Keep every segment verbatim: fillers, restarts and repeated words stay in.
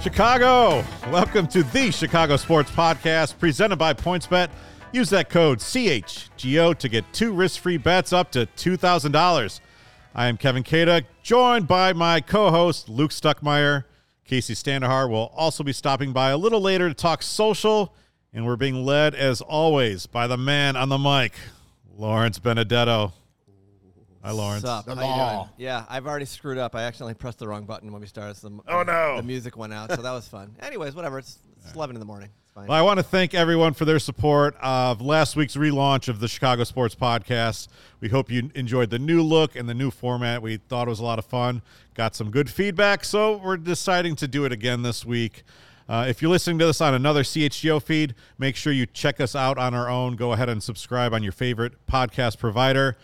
Chicago, welcome to the Chicago Sports Podcast, presented by PointsBet. Use that code C H G O to get two risk-free bets up to two thousand dollars. I am Kevin Kaduk, joined by my co-host, Luke Stuckmeyer. Kacy Standohar will also be stopping by a little later to talk social, and we're being led, as always, by the man on the mic, Lawrence Benedetto. Hi, Lawrence. What's up? How you doing? Yeah, I've already screwed up. I accidentally pressed the wrong button when we started. So the, oh, no. The music went out, so that was fun. Anyways, whatever. It's, it's eleven in the morning. It's fine. Well, I want to thank everyone for their support of last week's relaunch of the Chicago Sports Podcast. We hope you enjoyed the new look and the new format. We thought it was a lot of fun. Got some good feedback, so we're deciding to do it again this week. Uh, if you're listening to this on another C H G O feed, make sure you check us out on our own. Go ahead and subscribe on your favorite podcast provider.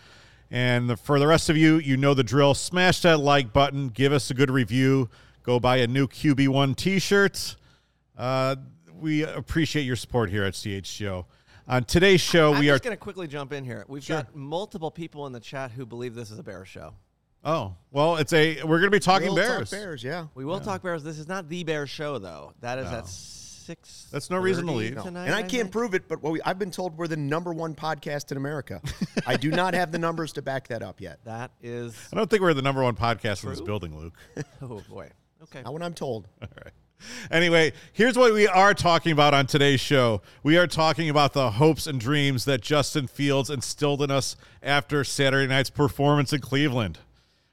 And the, for the rest of you, you know the drill. Smash that like button. Give us a good review. Go buy a new Q B one T-shirt. Uh, we appreciate your support here at C H G O. On today's show, I'm we are... I'm just going to quickly jump in here. We've sure. got multiple people in the chat who believe this is a Bears show. Oh, well, it's a we're going to be talking we'll Bears. Talk Bears, yeah. We will yeah. talk Bears. This is not the Bears show, though. That is no. at six. That's no reason to leave. Tonight, and I, I can't think. prove it, but what we, I've been told we're the number one podcast in America. I do not have the numbers to back that up yet. That is... I don't think we're the number one podcast true. in this building, Luke. Oh, boy. Okay. Not when I'm told. All right. Anyway, here's what we are talking about on today's show. We are talking about the hopes and dreams that Justin Fields instilled in us after Saturday night's performance in Cleveland.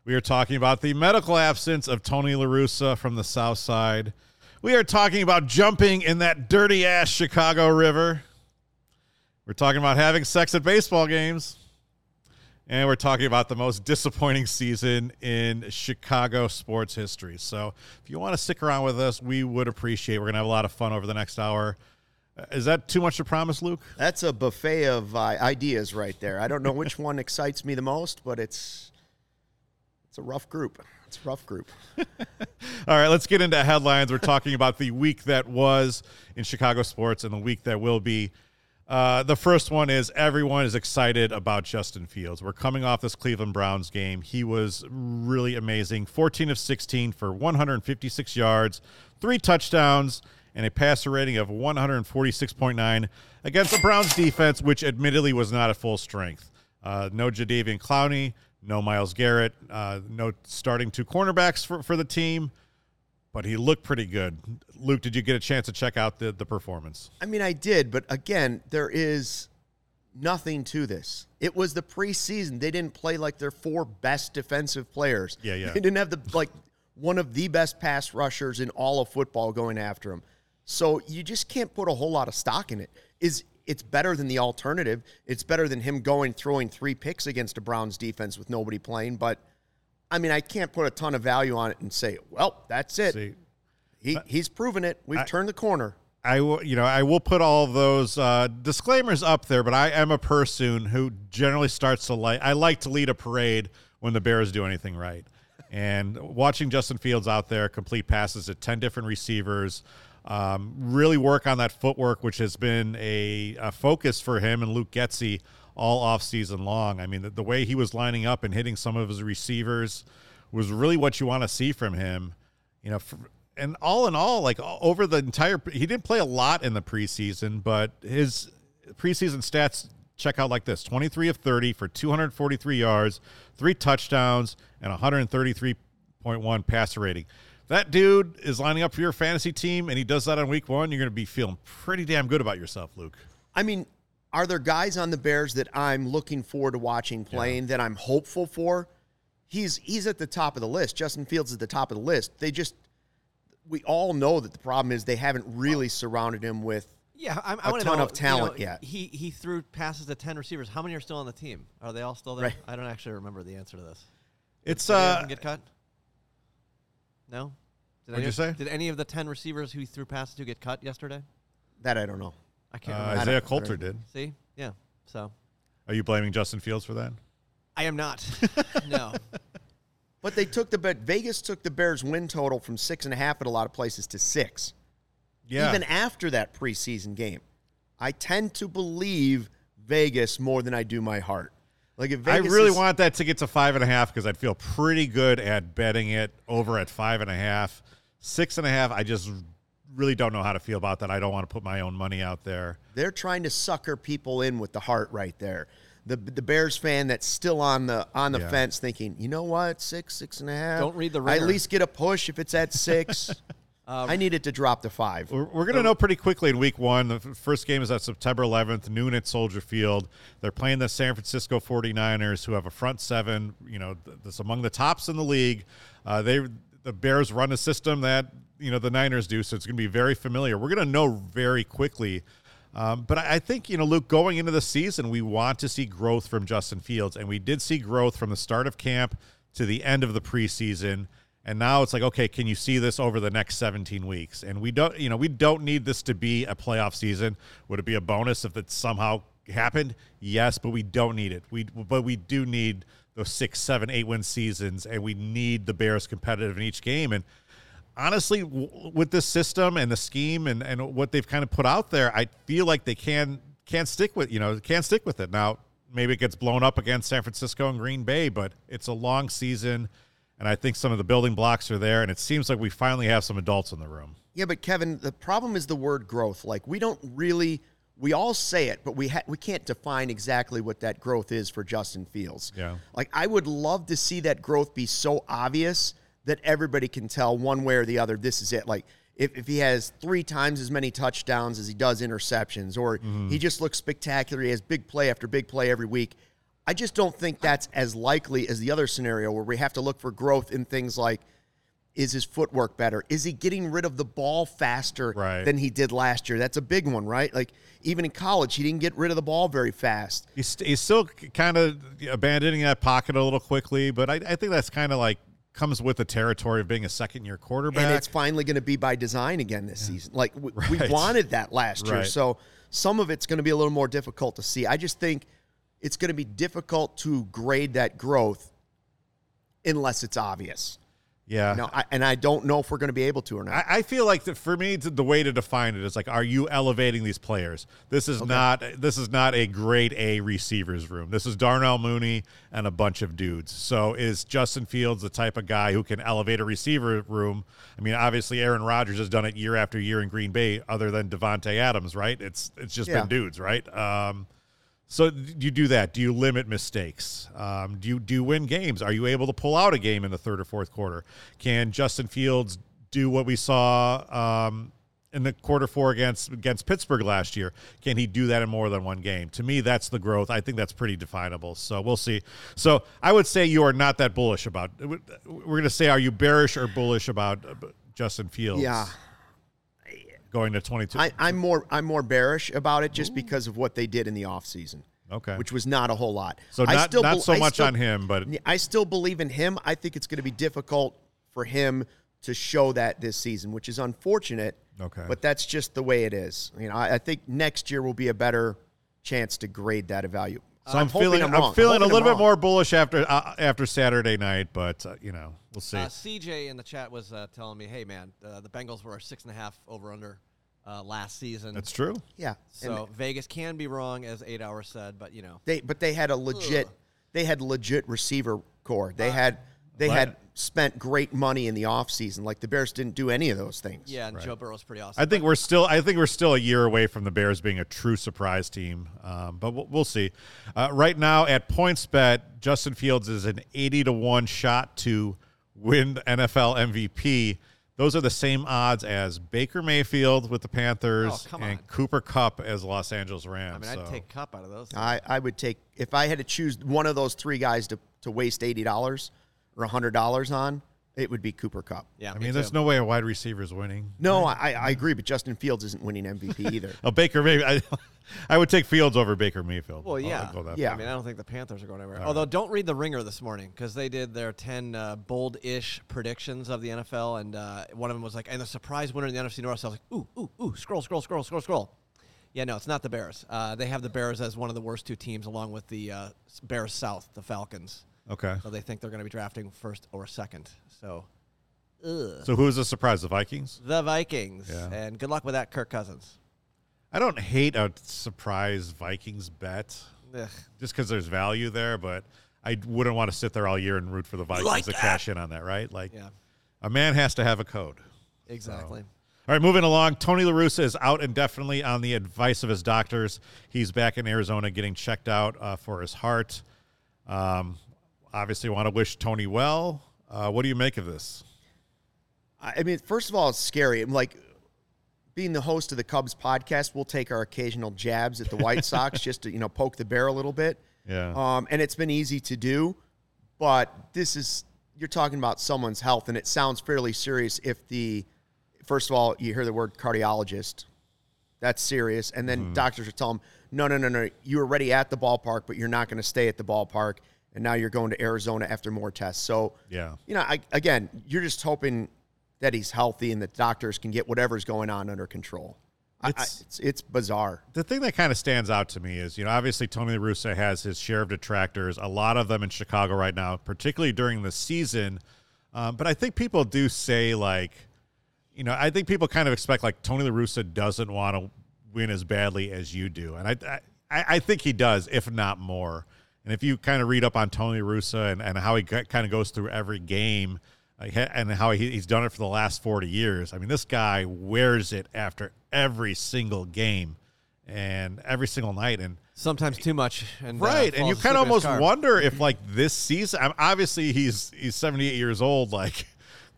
We are talking about the medical absence of Tony LaRussa from the South Side. We are talking about jumping in that dirty-ass Chicago River. We're talking about having sex at baseball games. And we're talking about the most disappointing season in Chicago sports history. So if you want to stick around with us, we would appreciate it. We're going to have a lot of fun over the next hour. Is that too much to promise, Luke? That's a buffet of uh, ideas right there. I don't know which one excites me the most, but it's it's a rough group. It's rough group. All right, let's get into headlines. We're talking about the week that was in Chicago sports and the week that will be. Uh, the first one is everyone is excited about Justin Fields. We're coming off this Cleveland Browns game. He was really amazing. fourteen of sixteen for one hundred fifty-six yards, three touchdowns, and a passer rating of one forty-six point nine against the Browns defense, which admittedly was not at full strength. Uh, no Jadavian Clowney. No Myles Garrett, uh, no starting two cornerbacks for, for the team, but he looked pretty good. Luke, did you get a chance to check out the, the performance? I mean, I did, but again, there is nothing to this. It was the preseason. They didn't play like their four best defensive players. Yeah, yeah. They didn't have the like one of the best pass rushers in all of football going after him. So you just can't put a whole lot of stock in it. Is It's better than the alternative. It's better than him going, throwing three picks against a Browns defense with nobody playing. But, I mean, I can't put a ton of value on it and say, well, that's it. See, he He's proven it. We've I, turned the corner. I will, you know, I will put all of those uh, disclaimers up there, but I am a person who generally starts to like – I like to lead a parade when the Bears do anything right. And watching Justin Fields out there complete passes to ten different receivers – Um, really work on that footwork, which has been a, a focus for him and Luke Getsy all offseason long. I mean, the, the way he was lining up and hitting some of his receivers was really what you want to see from him. You know, for, and all in all, like over the entire – he didn't play a lot in the preseason, but his preseason stats check out like this: twenty-three of thirty for two hundred forty-three yards, three touchdowns, and one thirty-three point one passer rating. That dude is lining up for your fantasy team, and he does that on week one. You're going to be feeling pretty damn good about yourself, Luke. I mean, are there guys on the Bears that I'm looking forward to watching playing, yeah, that I'm hopeful for? He's he's at the top of the list. Justin Fields is at the top of the list. They just, we all know that the problem is they haven't really wow. surrounded him with yeah, I, I a ton know, of talent you know, yet. He he threw passes to ten receivers. How many are still on the team? Are they all still there? Right. I don't actually remember the answer to this. It's Did uh, get cut? No? Did what did you say? Did any of the ten receivers who he threw passes to get cut yesterday? That I don't know. I can't uh, remember. Isaiah Coulter did. See? Yeah. So. Are you blaming Justin Fields for that? I am not. No. But they took the bet. Vegas took the Bears' win total from six and a half at a lot of places to six. Yeah. Even after that preseason game. I tend to believe Vegas more than I do my heart. Like if Vegas I really is, want that to get to five and a half because I'd feel pretty good at betting it over at five and a half. Six and a half, I just really don't know how to feel about that. I don't want to put my own money out there. They're trying to sucker people in with the heart right there. The the Bears fan that's still on the on the yeah. fence thinking, you know what, six, six and a half. Don't read the Ringer. I at least get a push if it's at six. um, I need it to drop to five. We're, we're going to so, know pretty quickly in week one. The first game is at September eleventh, noon at Soldier Field. They're playing the San Francisco forty-niners, who have a front seven, you know, that's among the tops in the league. Uh, they the Bears run a system that, you know, the Niners do, so it's going to be very familiar. We're going to know very quickly. Um, but I think, you know, Luke, going into the season, we want to see growth from Justin Fields. And we did see growth from the start of camp to the end of the preseason. And now it's like, okay, can you see this over the next seventeen weeks? And we don't, you know, we don't need this to be a playoff season. Would it be a bonus if it somehow happened? Yes, but we don't need it. We, but we do need those six, seven, eight win seasons. And we need the Bears competitive in each game. And honestly, with this system and the scheme and, and what they've kind of put out there, I feel like they can can't stick with you know can't stick with it. Now, maybe it gets blown up against San Francisco and Green Bay, but it's a long season, and I think some of the building blocks are there. And it seems like we finally have some adults in the room. Yeah, but Kevin, the problem is the word growth. Like we don't really we all say it, but we ha- we can't define exactly what that growth is for Justin Fields. Yeah, like I would love to see that growth be so obvious that everybody can tell one way or the other, this is it. Like, if, if he has three times as many touchdowns as he does interceptions, or mm. he just looks spectacular, he has big play after big play every week, I just don't think that's as likely as the other scenario where we have to look for growth in things like, is his footwork better? Is he getting rid of the ball faster right. than he did last year? That's a big one, right? Like, even in college, he didn't get rid of the ball very fast. He's, st- he's still kind of abandoning that pocket a little quickly, but I, I think that's kind of like, comes with the territory of being a second-year quarterback. And it's finally going to be by design again this yeah. season. Like, we, right. we wanted that last year. Right. So some of it's going to be a little more difficult to see. I just think it's going to be difficult to grade that growth unless it's obvious. Yeah. You know, I, and I don't know if we're going to be able to or not. I, I feel like the, for me, the way to define it is, like, are you elevating these players? This is okay. not this is not a grade A receiver's room. This is Darnell Mooney and a bunch of dudes. So is Justin Fields the type of guy who can elevate a receiver room? I mean, obviously, Aaron Rodgers has done it year after year in Green Bay other than Devontae Adams, right? It's it's just yeah. been dudes, right? Um So you do that. Do you limit mistakes? Um, do you do you win games? Are you able to pull out a game in the third or fourth quarter? Can Justin Fields do what we saw um, in the quarter four against against Pittsburgh last year? Can he do that in more than one game? To me, that's the growth. I think that's pretty definable. So we'll see. So I would say you are not that bullish about – we're going to say, are you bearish or bullish about Justin Fields? Yeah. Going to twenty-two. I, I'm more I'm more bearish about it just Ooh. because of what they did in the offseason. Okay. Which was not a whole lot. So not, I still not so I much still, on him, but I still believe in him. I think it's going to be difficult for him to show that this season, which is unfortunate. Okay. But that's just the way it is. You know, I, I think next year will be a better chance to grade that value. So I'm, I'm feeling I'm, I'm feeling I'm a little bit more bullish after uh, after Saturday night, but uh, you know, we'll see. Uh, C J in the chat was uh, telling me, "Hey man, uh, the Bengals were a six and a half over under uh, last season." That's true. Yeah. So and Vegas can be wrong, as Eight Hour said, but you know they but they had a legit ugh. they had legit receiver core. They uh, had They right. had spent great money in the offseason. Like, the Bears didn't do any of those things. Yeah, and right. Joe Burrow's pretty awesome. I think we're still I think we're still a year away from the Bears being a true surprise team, um, but we'll, we'll see. Uh, right now at PointsBet, Justin Fields is an eighty to one shot to win the N F L M V P. Those are the same odds as Baker Mayfield with the Panthers oh, and Cooper Kupp as Los Angeles Rams. I mean, I'd so. take Kupp out of those. I, I would take – if I had to choose one of those three guys to, to waste eighty dollars or one hundred dollars on, it would be Cooper Kupp. Yeah, I mean, me there's too. no way a wide receiver is winning. No, I, I agree, but Justin Fields isn't winning M V P either. oh, Baker Mayfield. I, I would take Fields over Baker Mayfield. Well, yeah. yeah. I mean, I don't think the Panthers are going anywhere. All Although, right. don't read The Ringer this morning because they did their ten uh, bold-ish predictions of the N F L, and uh, one of them was like, and the surprise winner in the N F C North. So I was like, ooh, ooh, ooh, scroll, scroll, scroll, scroll, scroll. Yeah, no, it's not the Bears. Uh, they have the Bears as one of the worst two teams along with the uh, Bears South, the Falcons. Okay. So they think they're going to be drafting first or second. So ugh. So who was the surprise? The Vikings? The Vikings. Yeah. And good luck with that, Kirk Cousins. I don't hate a surprise Vikings bet Ugh. just because there's value there, but I wouldn't want to sit there all year and root for the Vikings like to that. cash in on that, right? Like, yeah. a man has to have a code. Exactly. So. All right, moving along. Tony LaRussa is out indefinitely on the advice of his doctors. He's back in Arizona getting checked out uh, for his heart. Um, obviously want to wish Tony well. Uh, what do you make of this? I mean, first of all, it's scary. I'm like, being the host of the Cubs podcast, we'll take our occasional jabs at the White Sox just to, you know, poke the bear a little bit. Yeah. Um, and it's been easy to do, but this is, you're talking about someone's health, and it sounds fairly serious if the, first of all, you hear the word cardiologist. That's serious. And then mm. doctors are telling them, no, no, no, no, you were already at the ballpark, but you're not going to stay at the ballpark, and now you're going to Arizona after more tests. So, yeah. you know, I, again, you're just hoping that he's healthy and that doctors can get whatever's going on under control. It's, I, it's, it's bizarre. The thing that kind of stands out to me is, you know, obviously Tony La Russa has his share of detractors, a lot of them in Chicago right now, particularly during the season. Um, but I think people do say, like, you know, I think people kind of expect, like, Tony La Russa doesn't want to win as badly as you do. And I, I, I think he does, if not more. And if you kind of read up on Tony La Russa and, and how he kind of goes through every game, and how he's done it for the last forty years. I mean, this guy wears it after every single game and every single night. And sometimes too much. And, right. Uh, and you kind of almost wonder if, like, this season, I'm, obviously he's he's seventy-eight years old. Like,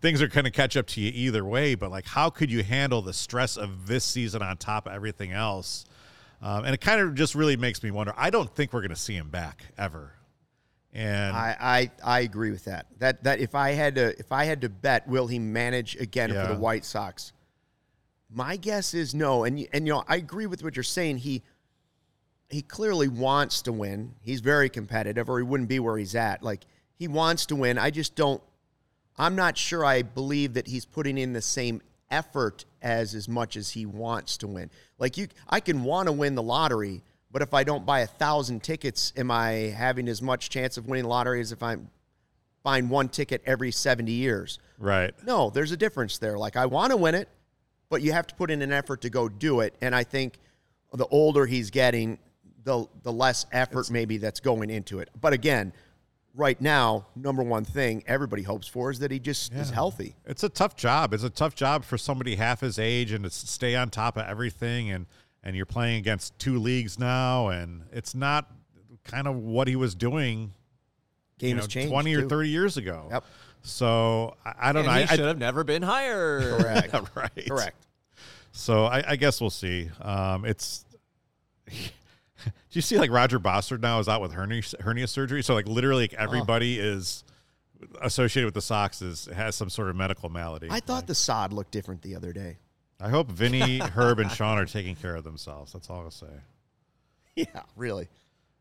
things are going to catch up to you either way. But, like, how could you handle the stress of this season on top of everything else? Um, and it kind of just really makes me wonder. I don't think we're going to see him back ever. And I, I I agree with that. That that if I had to if I had to bet, will he manage again yeah. for the White Sox? My guess is no. And and you know, I agree with what you're saying. He he clearly wants to win. He's very competitive, or he wouldn't be where he's at. Like, he wants to win. I just don't. I'm not sure I believe that he's putting in the same effort as as much as he wants to win. Like, you, I can want to win the lottery. But if I don't buy a thousand tickets, am I having as much chance of winning the lottery as if I'm buying one ticket every seventy years? Right. No, there's a difference there. Like, I want to win it, but you have to put in an effort to go do it. And I think the older he's getting, the the less effort it's, maybe that's going into it. But again, right now, number one thing everybody hopes for is that he just yeah. is healthy. It's a tough job. It's a tough job for somebody half his age and to stay on top of everything. And And you're playing against two leagues now, and it's not kind of what he was doing Game you know, has changed twenty too. or thirty years ago. Yep. So I, I don't and know. He I should have never been higher. Correct. right. Correct. So I, I guess we'll see. Um, it's do you see, like, Roger Bossard now is out with hernia, hernia surgery? So, like, literally, like, everybody oh. is associated with the Sox is has some sort of medical malady. I thought like, the sod looked different the other day. I hope Vinny, Herb, and Sean are taking care of themselves. That's all I'll say. Yeah, really.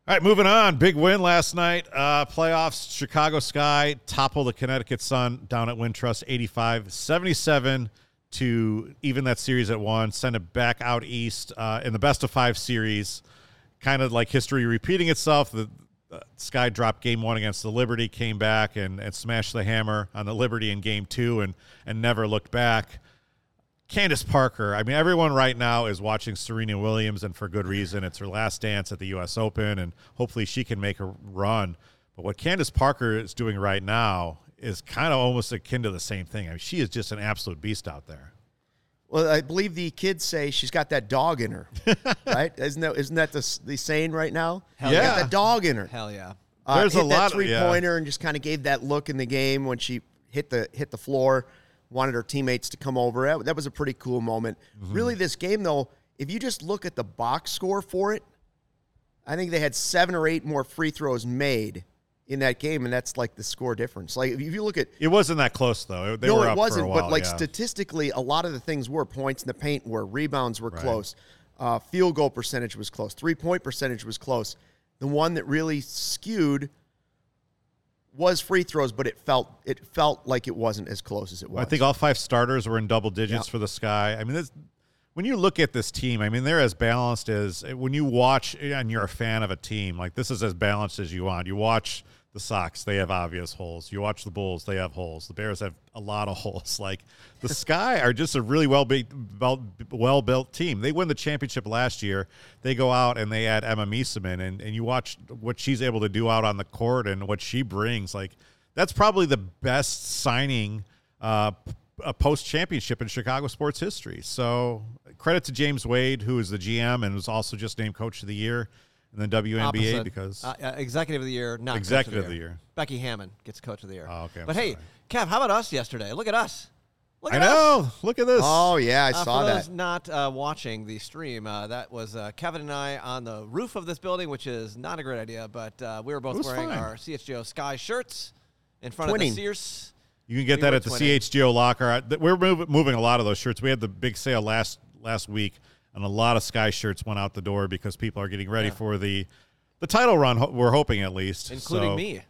All right, moving on. Big win last night. Uh, playoffs, Chicago Sky toppled the Connecticut Sun down at Wintrust eighty-five seventy-seven to even that series at one, send it back out east uh, in the best-of-five series. Kind of like history repeating itself. The uh, Sky dropped game one against the Liberty, came back and, and smashed the hammer on the Liberty in game two and and never looked back. Candace Parker, I mean, everyone right now is watching Serena Williams, and for good reason. It's her last dance at the U S Open, and hopefully she can make a run. But what Candace Parker is doing right now is kind of almost akin to the same thing. I mean, she is just an absolute beast out there. Well, I believe the kids say she's got that dog in her, right? Isn't that, isn't that the, the saying right now? Hell yeah. Got that dog in her. Hell yeah. Uh, There's a lot of, yeah. Hit that three-pointer and just kind of gave that look in the game when she hit the hit the floor, wanted her teammates to come over. That was a pretty cool moment. Mm-hmm. Really, this game, though, if you just look at the box score for it, I think they had seven or eight more free throws made in that game, and that's like the score difference. Like if you look at, it wasn't that close though. They no, were up it wasn't. For a while, but like yeah. statistically, a lot of the things were points in the paint, were rebounds were right. close, uh, field goal percentage was close, three point percentage was close. The one that really skewed was free throws, but it felt it felt like it wasn't as close as it was. I think all five starters were in double digits yeah. for the Sky. I mean, this, when you look at this team, I mean, they're as balanced as when you watch and you're a fan of a team. Like this is as balanced as you want. You watch. The Sox, they have obvious holes. You watch the Bulls, they have holes. The Bears have a lot of holes. Like, the Sky are just a really well-built well-built team. They win the championship last year. They go out and they add Emma Miesemann, and, and you watch what she's able to do out on the court and what she brings. Like, that's probably the best signing uh, post-championship in Chicago sports history. So, credit to James Wade, who is the G M and was also just named Coach of the Year. And then W N B A Opposite. because uh, uh, executive of the year, not executive of the year. of the year. Becky Hammon gets coach of the year. Oh, okay. I'm but sorry. hey, Kev, how about us yesterday? Look at us. Look at I know. Us. Look at this. Oh yeah, I uh, saw for that. Those not uh, watching the stream, uh, that was uh, Kevin and I on the roof of this building, which is not a great idea. But uh, we were both wearing fine. our C H G O Sky shirts in front Twinning. of the Sears. You can get we that at twinning. the C H G O locker. We're moving a lot of those shirts. We had the big sale last last week. And a lot of Sky shirts went out the door because people are getting ready yeah. for the the title run, we're hoping at least. Including so, me.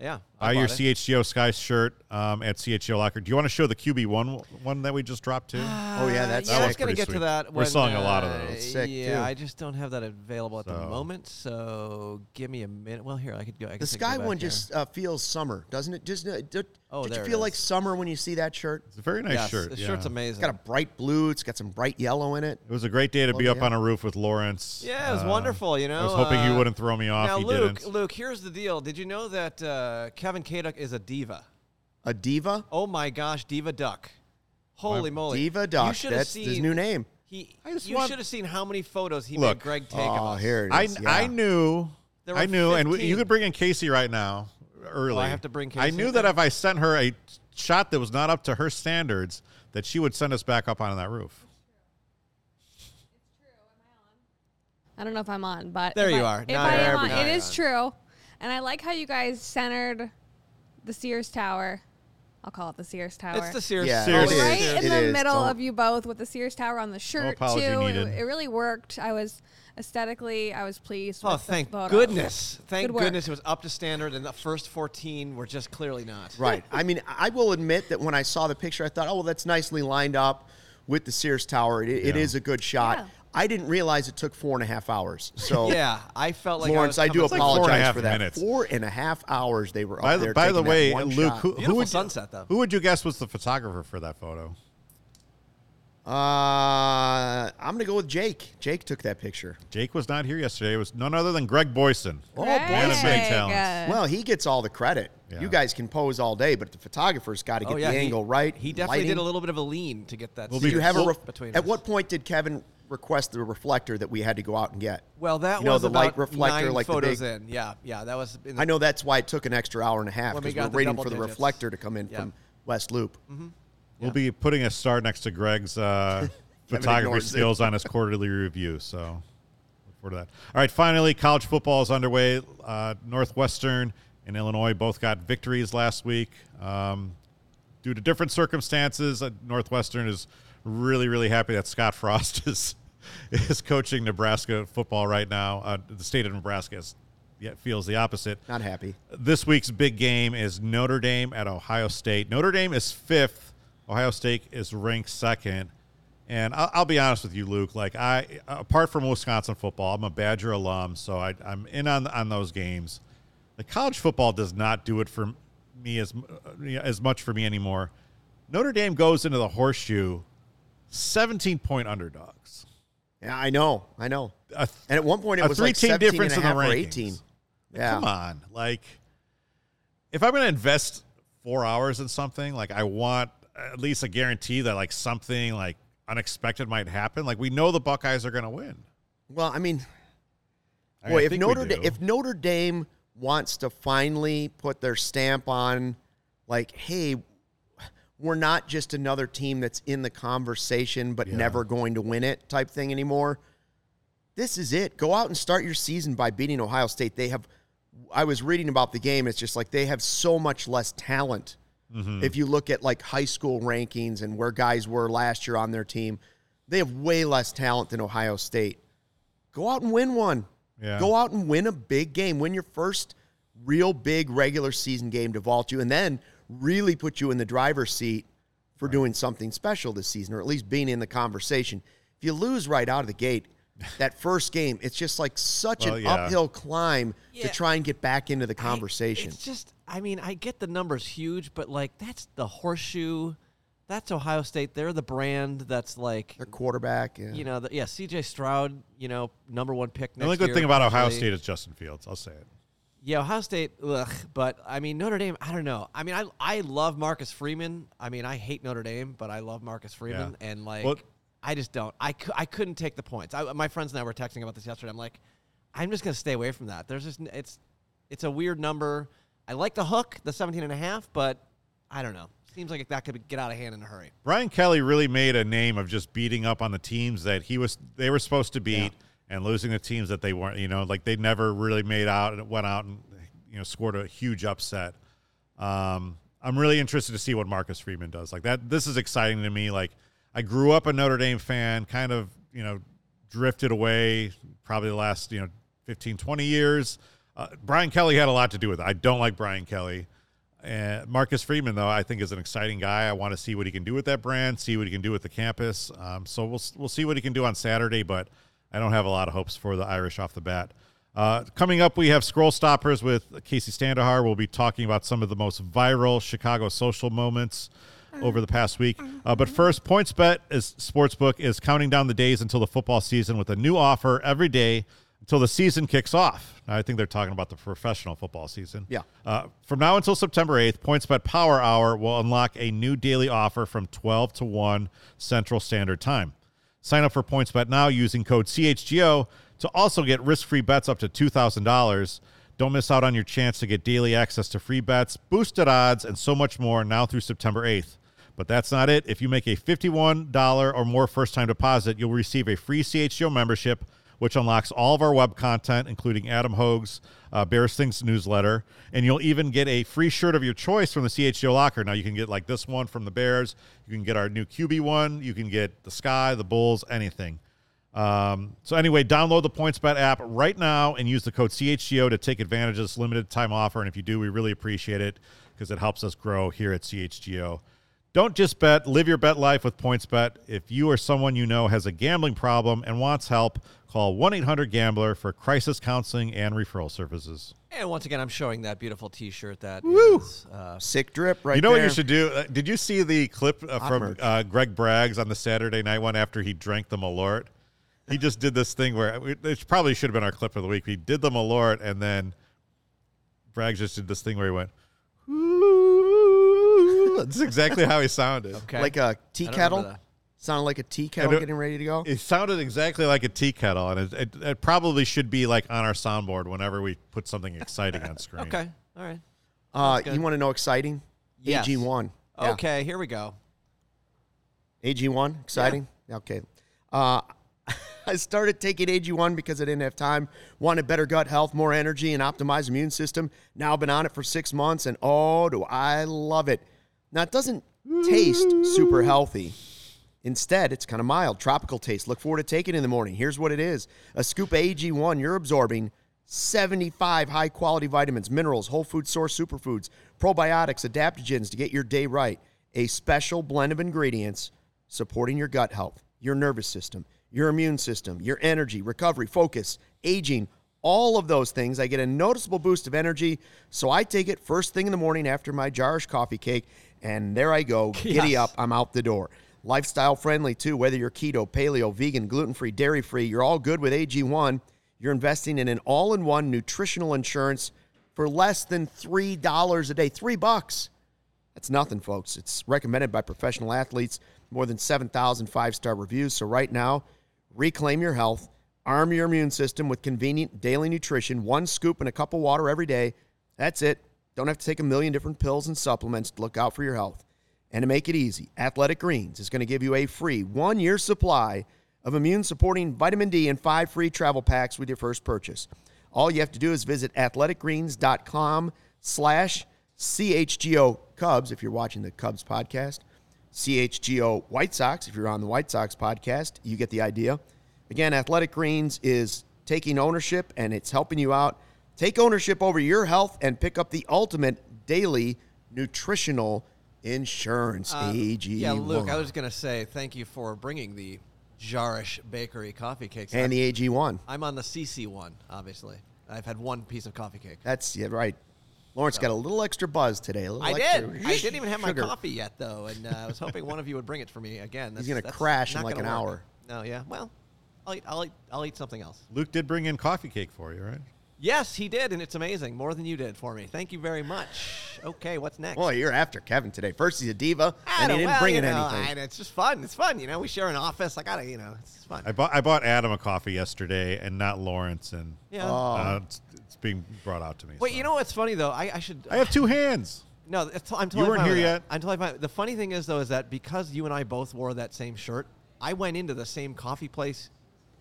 Yeah. I buy your it. C H G O Sky shirt um, at C H G O Locker. Do you want to show the Q B one one that we just dropped too? Uh, oh, yeah, that's yeah, I was going to get sweet. to that. When, We're selling uh, a lot of those. Sick, yeah, too. I just don't have that available at so. the moment, so give me a minute. Well, here, I could go. I the Sky go one here. just uh, feels summer, doesn't it? Just uh, did, oh, did you feel like summer when you see that shirt? It's a very nice yes, shirt. The yeah. shirt's amazing. It's got a bright blue. It's got some bright yellow in it. It was a great day to be up yellow. on a roof with Lawrence. Yeah, it was uh, wonderful, you know. I was hoping uh, you wouldn't throw me off. Now, you Luke, didn't. Luke, here's the deal. Did you know that uh, Kevin Kaduk is a diva? A diva? Oh, my gosh, Diva Duck. Holy wow. moly. Diva Duck. You That's seen, his new name. He, you want... should have seen how many photos he Look, made Greg take oh, of us. Here it is. I, yeah. I knew. I knew. fifteen. And we, you could bring in Kacy right now, early. Oh, I have to bring Kacy. I knew that if I sent her a shot that was not up to her standards, that she would send us back up onto that roof. It's true. It's true. Am I on? I don't know if I'm on, but. There you I, are. If I am on, it is true. And I like how you guys centered the Sears Tower. I'll call it the Sears Tower. It's the Sears yeah, Tower. Right in it the is. middle Don't. of you both with the Sears Tower on the shirt, no too. It, it really worked. I was aesthetically, I was pleased oh, with thank the goodness. Thank Good goodness it was up to standard, and the first fourteen were just clearly not. Right. I mean, I will admit that when I saw the picture, I thought, oh, well, that's nicely lined up with the Sears Tower. It, yeah. it is a good shot. Yeah. I didn't realize it took four and a half hours. So yeah, I felt like Lawrence. I, was I do apologize like for that. Minutes. Four and a half hours they were up by the, there. By the way, Luke, who, who would sunset though? Who would you guess was the photographer for that photo? Uh, I'm gonna go with Jake. Jake took that picture. Jake was not here yesterday. It was none other than Greg Boyson. Oh, Greg. Boyson. Well, he gets all the credit. Yeah. You guys can pose all day, but the photographer's got to get oh, yeah, the he, angle right. He definitely lighting. did a little bit of a lean to get that. Well, you have a ref- between. At us. what point did Kevin request the reflector that we had to go out and get? Well, that you know, was the about light reflector, nine like photos the big, in. Yeah, yeah, that was. In the, I know that's why it took an extra hour and a half because we we're waiting for digits. the reflector to come in yeah. from West Loop. Mm-hmm. We'll yeah. be putting a star next to Greg's uh, photography skills on his quarterly review. So, look forward to that. All right, finally, college football is underway. Uh, Northwestern and Illinois both got victories last week. Um, due to different circumstances, uh, Northwestern is. Really, really happy that Scott Frost is is coaching Nebraska football right now. Uh, the state of Nebraska is, yeah, feels the opposite. Not happy. This week's big game is Notre Dame at Ohio State. Notre Dame is fifth. Ohio State is ranked second. And I'll, I'll be honest with you, Luke. Like I, apart from Wisconsin football, I'm a Badger alum, so I, I'm in on on those games. The college football does not do it for me as as much for me anymore. Notre Dame goes into the horseshoe. seventeen-point underdogs. Yeah, I know. I know. Th- and at one point, it was like seventeen and a half or eighteen. Yeah. Come on. Like, if I'm going to invest four hours and something, like I want at least a guarantee that like something like unexpected might happen. Like we know the Buckeyes are going to win. Well, I mean, I boy, if Notre da- if Notre Dame wants to finally put their stamp on, like, hey, we're not just another team that's in the conversation but yeah. never going to win it type thing anymore. This is it. Go out and start your season by beating Ohio State. They have, I was reading about the game, it's just like they have so much less talent. Mm-hmm. If you look at like high school rankings and where guys were last year on their team, they have way less talent than Ohio State. Go out and win one. Yeah. Go out and win a big game. Win your first real big regular season game to vault you, and then really put you in the driver's seat for right. doing something special this season, or at least being in the conversation. If you lose right out of the gate, that first game, it's just like such well, an yeah. uphill climb yeah. to try and get back into the conversation. I, it's just, I mean, I get the number's huge, but like that's the horseshoe. That's Ohio State. They're the brand that's like their quarterback. Yeah. You know, the, yeah, C J. Stroud. You know, number one pick. Next the only good year, thing about actually. Ohio State is Justin Fields. I'll say it. Yeah, Ohio State. Ugh, but I mean, Notre Dame. I don't know. I mean, I I love Marcus Freeman. I mean, I hate Notre Dame, but I love Marcus Freeman. Yeah. And like, well, I just don't. I cu- I couldn't take the points. I, my friends and I were texting about this yesterday. I'm like, I'm just gonna stay away from that. There's just it's it's a weird number. I like the hook, the seventeen and a half, but I don't know. Seems like that could get out of hand in a hurry. Brian Kelly really made a name of just beating up on the teams that he was they were supposed to beat yeah. and losing the teams that they weren't. You know, like they never really made out and went out and you know scored a huge upset. Um, I'm really interested to see what Marcus Freeman does. Like that, this is exciting to me. Like I grew up a Notre Dame fan, kind of you know drifted away probably the last you know fifteen, twenty years. Uh, Brian Kelly had a lot to do with it. I don't like Brian Kelly. And Marcus Freeman, though, I think is an exciting guy. I want to see what he can do with that brand, see what he can do with the campus. Um, so we'll we'll see what he can do on Saturday, but I don't have a lot of hopes for the Irish off the bat. Uh, coming up, we have Scroll Stoppers with Kacy Standohar. We'll be talking about some of the most viral Chicago social moments over the past week. Uh, but first, PointsBet is, Sportsbook is counting down the days until the football season with a new offer every day until the season kicks off. Now, I think they're talking about the professional football season. Yeah. Uh, from now until September eighth, PointsBet Power Hour will unlock a new daily offer from twelve to one Central Standard Time. Sign up for PointsBet now using code C H G O to also get risk-free bets up to two thousand dollars. Don't miss out on your chance to get daily access to free bets, boosted odds, and so much more now through September eighth. But that's not it. If you make a fifty-one dollars or more first-time deposit, you'll receive a free C H G O membership, which unlocks all of our web content, including Adam Hoge's uh, Bears Things newsletter. And you'll even get a free shirt of your choice from the C H G O locker. Now, you can get like this one from the Bears. You can get our new Q B one. You can get the Sky, the Bulls, anything. Um, so anyway, download the PointsBet app right now and use the code C H G O to take advantage of this limited time offer. And if you do, we really appreciate it because it helps us grow here at C H G O. Don't just bet. Live your bet life with PointsBet. If you or someone you know has a gambling problem and wants help, call one eight hundred gambler for crisis counseling and referral services. And once again, I'm showing that beautiful T-shirt that Woo. is uh, sick drip right there. You know there. What you should do? Uh, did you see the clip uh, from uh, Greg Braggs on the Saturday night one after he drank the Malort? He just did this thing where it probably should have been our clip of the week. He did the Malort, and then Braggs just did this thing where he went, that's exactly how he sounded. Okay. Like a tea kettle? Sounded like a tea kettle it, getting ready to go? It sounded exactly like a tea kettle, and it, it, it probably should be like on our soundboard whenever we put something exciting on screen. Okay, all right. Uh, you want to know exciting? Yes. A G one. Yeah. Okay, here we go. A G one, exciting? Yeah. Okay. Uh, I started taking A G one because I didn't have time. Wanted better gut health, more energy, and optimized immune system. Now I've been on it for six months, and oh, do I love it. Now, it doesn't taste super healthy. Instead, it's kind of mild, tropical taste. Look forward to taking it in the morning. Here's what it is. A scoop of A G one, you're absorbing seventy-five high-quality vitamins, minerals, whole food source superfoods, probiotics, adaptogens to get your day right. A special blend of ingredients supporting your gut health, your nervous system, your immune system, your energy, recovery, focus, aging, all of those things. I get a noticeable boost of energy, so I take it first thing in the morning after my Jarish coffee cake, and there I go, giddy yes. up, I'm out the door. Lifestyle friendly, too, whether you're keto, paleo, vegan, gluten-free, dairy-free, you're all good with A G one. You're investing in an all-in-one nutritional insurance for less than three dollars a day, three bucks. That's nothing, folks. It's recommended by professional athletes. More than seven thousand five-star reviews. So right now, reclaim your health. Arm your immune system with convenient daily nutrition. One scoop and a cup of water every day. That's it. Don't have to take a million different pills and supplements to look out for your health. And to make it easy, Athletic Greens is going to give you a free one-year supply of immune-supporting vitamin D and five free travel packs with your first purchase. All you have to do is visit athleticgreens.com slash CHGO Cubs if you're watching the Cubs podcast. C H G O White Sox if you're on the White Sox podcast. You get the idea. Again, Athletic Greens is taking ownership, and it's helping you out. Take ownership over your health and pick up the ultimate daily nutritional insurance, um, A G one. Yeah, Luke, I was going to say thank you for bringing the Jarish Bakery coffee cakes. And the A G one. I'm on the C C one, obviously. I've had one piece of coffee cake. That's yeah, right. Lawrence so. got a little extra buzz today. A little I extra did. Sh- I didn't even have sugar. my coffee yet, though, and uh, I was hoping one of you would bring it for me again. That's, He's going to crash in like an work. hour. No, yeah, well... I'll eat, I'll eat, I'll eat something else. Luke did bring in coffee cake for you, right? Yes, he did, and it's amazing. More than you did for me. Thank you very much. Okay, what's next? Well, you're after Kevin today. First, he's a diva, and he didn't well, bring in know, anything. And it's just fun. It's fun, you know. We share an office. I got to, you know, it's fun. I bought I bought Adam a coffee yesterday, and not Lawrence, and yeah. oh. uh, it's, it's being brought out to me. Wait, so. you know what's funny, though? I, I should. I have two hands. No, it's, I'm totally You weren't here yet. I'm totally fine. The funny thing is, though, is that because you and I both wore that same shirt, I went into the same coffee place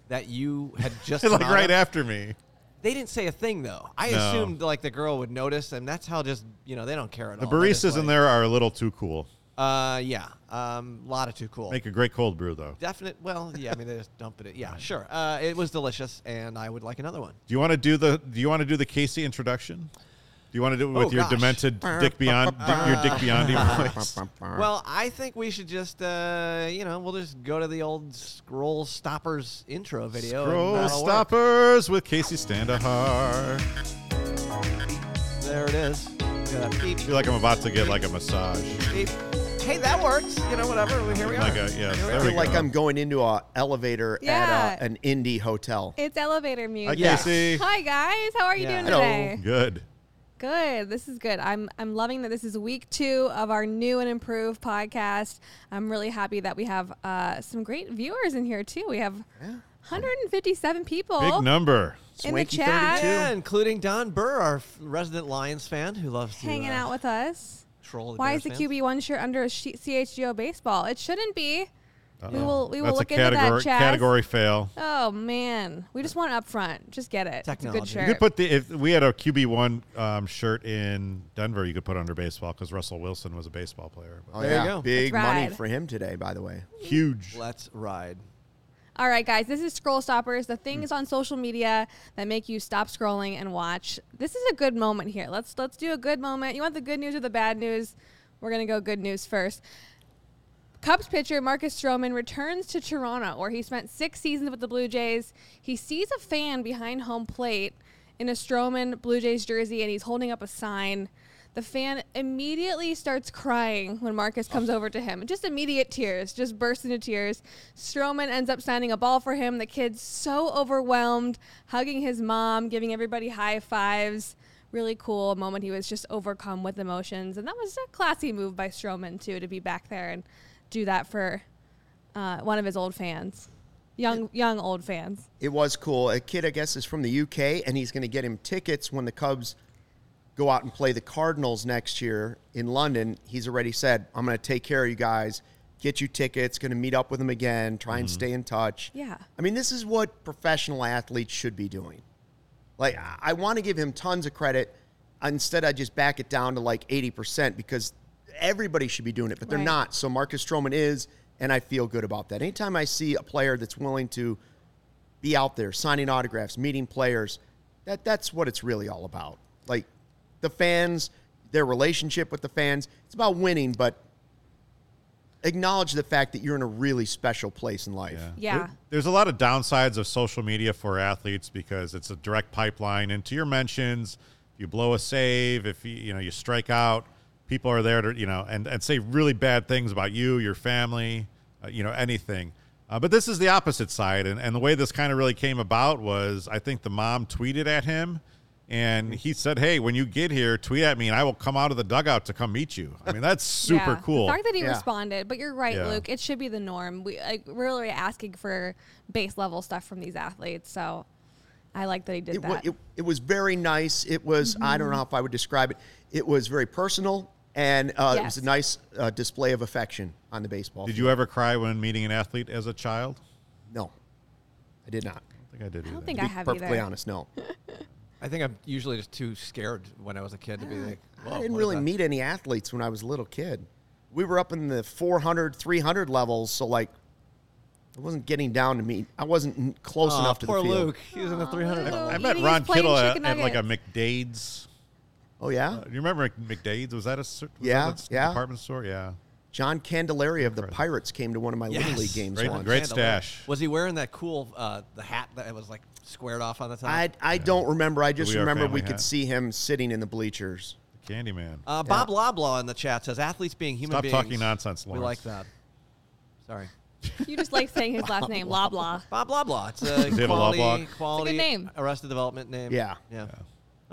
that you had just like right up. after me. They didn't say a thing, though. I no. assumed like the girl would notice, and that's how just you know they don't care at the all. The baristas like, in there are a little too cool. Uh, yeah, um, a lot of too cool. Make a great cold brew, though. Definite. Well, yeah, I mean they just dump it. Yeah, sure. Uh, it was delicious, and I would like another one. Do you want to do the Do you want to do the Kacy introduction? Do you want to do it with oh, your gosh. demented Dick Beyond, your Dick Biondi voice? Well, I think we should just, uh, you know, we'll just go to the old Scroll Stoppers intro video. Scroll Stoppers work. with Kacy Standohar. There it is. I feel like I'm about to get like a massage. Beep. Hey, that works. You know, whatever. Here we are. Like a, yes, there I feel we go. like I'm going into an elevator yeah. at a, an indie hotel. It's elevator music. Hi, yeah. Kacy. Hi, guys. How are you yeah. doing today? Hello. Good. Good. This is good. I'm I'm loving that this is week two of our new and improved podcast. I'm really happy that we have uh, some great viewers in here, too. We have yeah. one hundred fifty-seven people. Big number. In Swanky the chat. Yeah, including Don Burr, our resident Lions fan who loves to, Hanging uh, out with us. Troll the Why Bears is the Q B one fans? Shirt under a C H G O baseball? It shouldn't be. Uh-oh. We will we will That's look a category, into that, Chaz. Category fail. Oh, man. We just want up front. Just get it. Technology. It's a good shirt. You could put the, if we had a Q B one um, shirt in Denver, you could put under baseball because Russell Wilson was a baseball player. But oh, there yeah. you go. Big money for him today, by the way. Huge. Let's ride. All right, guys. This is Scroll Stoppers, the things mm. on social media that make you stop scrolling and watch. This is a good moment here. Let's, let's do a good moment. You want the good news or the bad news? We're going to go good news first. Cubs pitcher Marcus Stroman returns to Toronto, where he spent six seasons with the Blue Jays. He sees a fan behind home plate in a Stroman Blue Jays jersey, and he's holding up a sign. The fan immediately starts crying when Marcus comes over to him. Just immediate tears, just burst into tears. Stroman ends up signing a ball for him. The kid's so overwhelmed, hugging his mom, giving everybody high fives. Really cool moment. He was just overcome with emotions, and that was a classy move by Stroman, too, to be back there and do that for uh, one of his old fans, young young old fans. It was cool. A kid, I guess, is from the U K, and he's going to get him tickets when the Cubs go out and play the Cardinals next year in London. He's already said, I'm going to take care of you guys, get you tickets, going to meet up with them again, try and mm-hmm. stay in touch. Yeah. I mean, this is what professional athletes should be doing. Like, I want to give him tons of credit. Instead, I just back it down to like eighty percent because everybody should be doing it, but they're right. not. So Marcus Stroman is, and I feel good about that. Anytime I see a player that's willing to be out there signing autographs, meeting players, that that's what it's really all about. Like the fans, their relationship with the fans, it's about winning, but acknowledge the fact that you're in a really special place in life. Yeah. yeah. There, there's a lot of downsides of social media for athletes because it's a direct pipeline into your mentions. If you blow a save, if you, you know, you strike out, people are there to, you know, and, and say really bad things about you, your family, uh, you know, anything. Uh, but this is the opposite side. And, and the way this kind of really came about was I think the mom tweeted at him And he said, hey, when you get here, tweet at me, and I will come out of the dugout to come meet you. I mean, that's super yeah, cool. The fact that he yeah. responded, but you're right, yeah. Luke. It should be the norm. We, like, we're really asking for base-level stuff from these athletes, so I like that he did it, that. It, it was very nice. It was, mm-hmm. I don't know if I would describe it. It was very personal, and uh, yes. it was a nice uh, display of affection on the baseball field. Did you ever cry when meeting an athlete as a child? No, I did not. I think I did I don't think I have either. To be perfectly honest, no. I think I'm usually just too scared when I was a kid to be like, I didn't really meet any athletes when I was a little kid. We were up in the four hundred, three hundred levels, so, like, I wasn't getting down to meet. I wasn't close oh, enough to the field. Poor Luke. He was in the three hundred level. I met Ron Kittle at, at, like, a McDade's. Oh, yeah? Uh, you remember McDade's? Was that a was yeah, that a yeah. department store? Yeah. John Candelaria of the Pirates came to one of my yes. Little League games great, once. Great stash. Was he wearing that cool uh, the hat that was, like, squared off on the top? I, I yeah. don't remember. I just we remember we hat. could see him sitting in the bleachers. The Candyman. Uh, Bob yeah. Loblaw in the chat says, athletes being human Stop beings. Stop talking nonsense, Lawrence. We like that. Sorry. You just like saying his last name, Loblaw. Bob Loblaw. It's a quality, a quality it's a good name. Arrested Development name. Yeah. Yeah. yeah.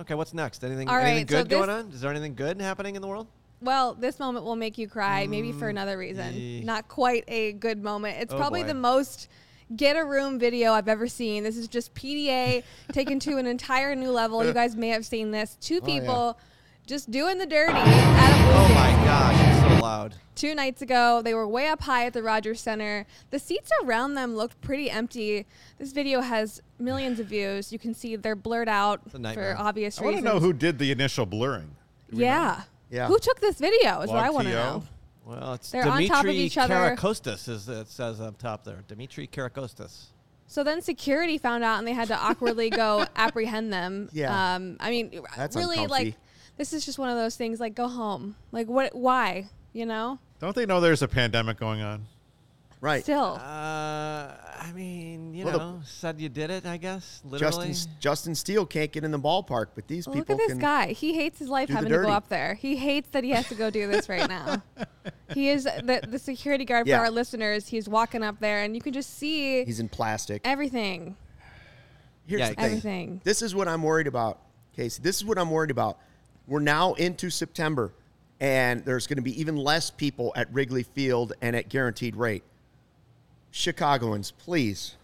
Okay, what's next? Anything, All anything right, good so going on? Is there anything good happening in the world? Well, this moment will make you cry, maybe for another reason. Yee. Not quite a good moment. It's oh probably boy. the most get-a-room video I've ever seen. This is just P D A taken to an entire new level. You guys may have seen this. Two people oh, yeah. just doing the dirty at a Blue Jays. Oh, my gosh. It's so loud. Two nights ago, they were way up high at the Rogers Center. The seats around them looked pretty empty. This video has millions of views. You can see they're blurred out for obvious I reasons. I want to know who did the initial blurring. Yeah. Know? Yeah. Who took this video is Log what I want to know. Well, it's They're Dimitri on top of each other. Karakostas, is, it says up top there. Dimitri Karakostas. So then security found out, and they had to awkwardly go apprehend them. Yeah. Um, I mean, That's really, uncomfy. like, this is just one of those things, like, go home. Like, what? Why? You know? Don't they know there's a pandemic going on? Right. Still. Uh, I mean, you well, know, said you did it, I guess, literally. Justin, Justin Steele can't get in the ballpark, but these well, people can. Look at this can guy. He hates his life having to go up there. He hates that he has to go do this right now. He is the, the security guard yeah. for our listeners. He's walking up there, and you can just see. He's in plastic. Everything. Here's yeah, the thing. Everything. This is what I'm worried about, Kacy. This is what I'm worried about. We're now into September, and there's going to be even less people at Wrigley Field and at Guaranteed Rate. Chicagoans, please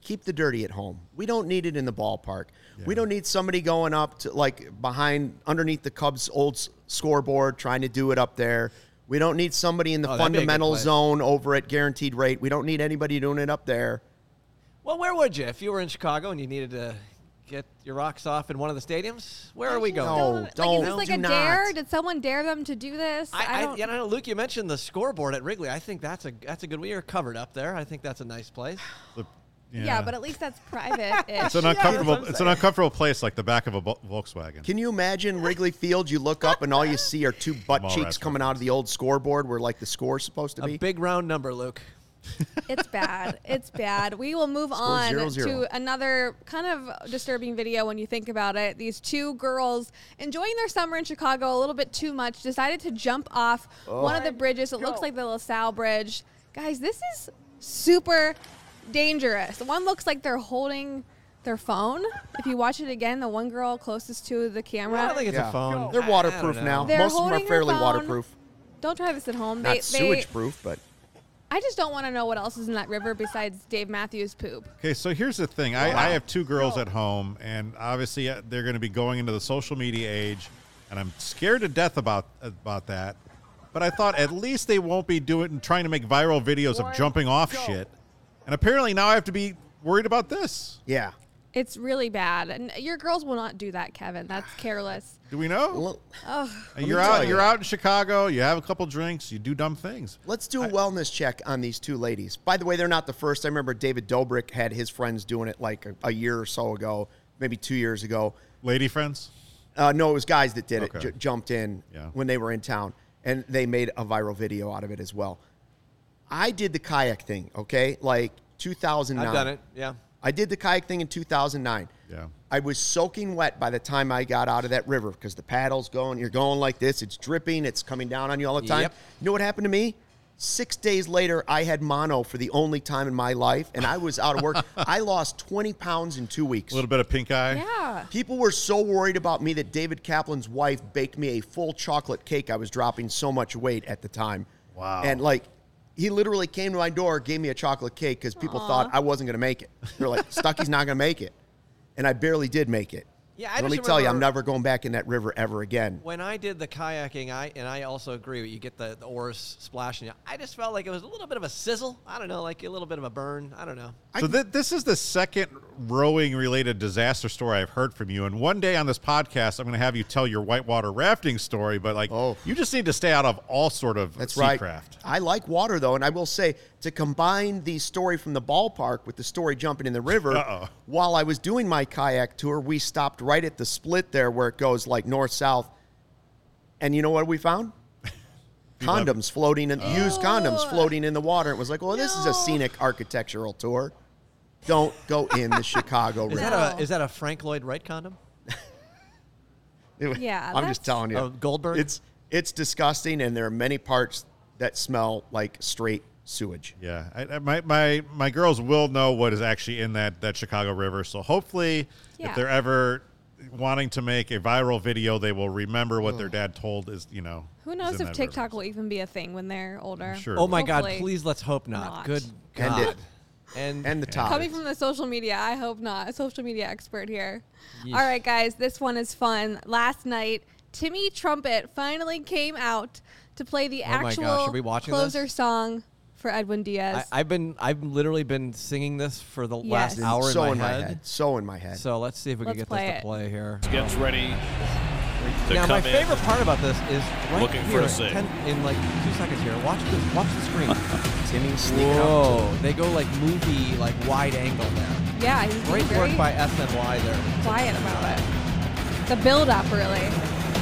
keep the dirty at home. We don't need it in the ballpark. Yeah. We don't need somebody going up to, like, behind, underneath the Cubs' old scoreboard trying to do it up there. We don't need somebody in the oh, fundamental zone over at Guaranteed Rate. We don't need anybody doing it up there. Well, where would you? If you were in Chicago and you needed to get your rocks off in one of the stadiums, where are we going? No, like, don't. Is this like do a not. dare? Did someone dare them to do this? I, I, I don't. You know, Luke, you mentioned the scoreboard at Wrigley. I think that's a that's a good. We are covered up there. I think that's a nice place. The, yeah. yeah, but at least that's private. It's an uncomfortable. Yeah, it's an uncomfortable place, like the back of a Volkswagen. Can you imagine Wrigley Field? You look up and all you see are two butt cheeks coming out of the old scoreboard, where like the score's supposed to be. A big round number, Luke. It's bad. It's bad. We will move Score on zero, zero. to another kind of disturbing video when you think about it. These two girls, enjoying their summer in Chicago a little bit too much, decided to jump off oh. one of the bridges. It Go. looks like the LaSalle Bridge. Guys, this is super dangerous. The one looks like they're holding their phone. If you watch it again, the one girl closest to the camera. I don't think it's yeah. a phone. They're waterproof now. They're Most of them are fairly waterproof. Don't try this at home. Not they, sewage they, proof, but... I just don't want to know what else is in that river besides Dave Matthews' poop. Okay, so here's the thing. I, I have two girls at home, and obviously they're going to be going into the social media age, and I'm scared to death about about that. But I thought at least they won't be doing trying to make viral videos of jumping off shit. And apparently now I have to be worried about this. Yeah. It's really bad, and your girls will not do that, Kevin. That's careless. Do we know? Oh. You're out. You're out in Chicago. You have a couple drinks. You do dumb things. Let's do a I, wellness check on these two ladies. By the way, they're not the first. I remember David Dobrik had his friends doing it like a, a year or so ago, maybe two years ago. Lady friends? Uh, no, it was guys that did okay. it. J- jumped in yeah. when they were in town, and they made a viral video out of it as well. I did the kayak thing. Okay, like two thousand nine. I've done it. Yeah. I did the kayak thing in two thousand nine. Yeah. I was soaking wet by the time I got out of that river because the paddle's going. You're going like this. It's dripping. It's coming down on you all the time. Yep. You know what happened to me? Six days later, I had mono for the only time in my life, and I was out of work. I lost twenty pounds in two weeks. A little bit of pink eye. Yeah. People were so worried about me that David Kaplan's wife baked me a full chocolate cake. I was dropping so much weight at the time. Wow. And, like, he literally came to my door, gave me a chocolate cake because people Aww. Thought I wasn't going to make it. They were like, Stucky's not going to make it. And I barely did make it. Yeah, I Let me tell you, I'm never going back in that river ever again. When I did the kayaking, I and I also agree with you, get the, the oars splashing. I just felt like it was a little bit of a sizzle. I don't know, like a little bit of a burn. I don't know. So th- this is the second rowing-related disaster story I've heard from you. And one day on this podcast, I'm going to have you tell your whitewater rafting story. But, like, oh. you just need to stay out of all sort of That's sea right. craft. I like water, though. And I will say, to combine the story from the ballpark with the story jumping in the river, Uh-oh. while I was doing my kayak tour, we stopped right at the split there where it goes like north-south. And you know what we found? Condoms floating in oh. used condoms floating in the water. It was like, well, no. this is a scenic architectural tour. Don't go in the Chicago River. Is that a, is that a Frank Lloyd Wright condom? it, yeah. I'm just telling you. Oh, Goldberg? It's it's disgusting, and there are many parts that smell like straight sewage. Yeah. I, my, my my girls will know what is actually in that, that Chicago River, so hopefully yeah. if they're ever wanting to make a viral video, they will remember what oh. their dad told is, you know. Who knows if TikTok river. will even be a thing when they're older. Sure. Oh, my hopefully God. Please, let's hope not. not. Good God. End it. And, and the top. Coming from the social media, I hope not. A social media expert here. Yeesh. All right, guys, this one is fun. Last night, Timmy Trumpet finally came out to play the oh actual my gosh. Are we watching Closer this? Song for Edwin Diaz. I, I've been, I've literally been singing this for the yes. last hour so in, my, in head. my head. So in my head. So let's see if we let's can get this it. to play here. Gets ready to now, come my in. favorite part about this is right Looking here, for a save. Ten, in like two seconds here. Watch this. Watch the screen. Timmy sneak Whoa, up. They go like movie, like wide angle there. Yeah, he's great work by S N Y there. Quiet about it. The build up, really.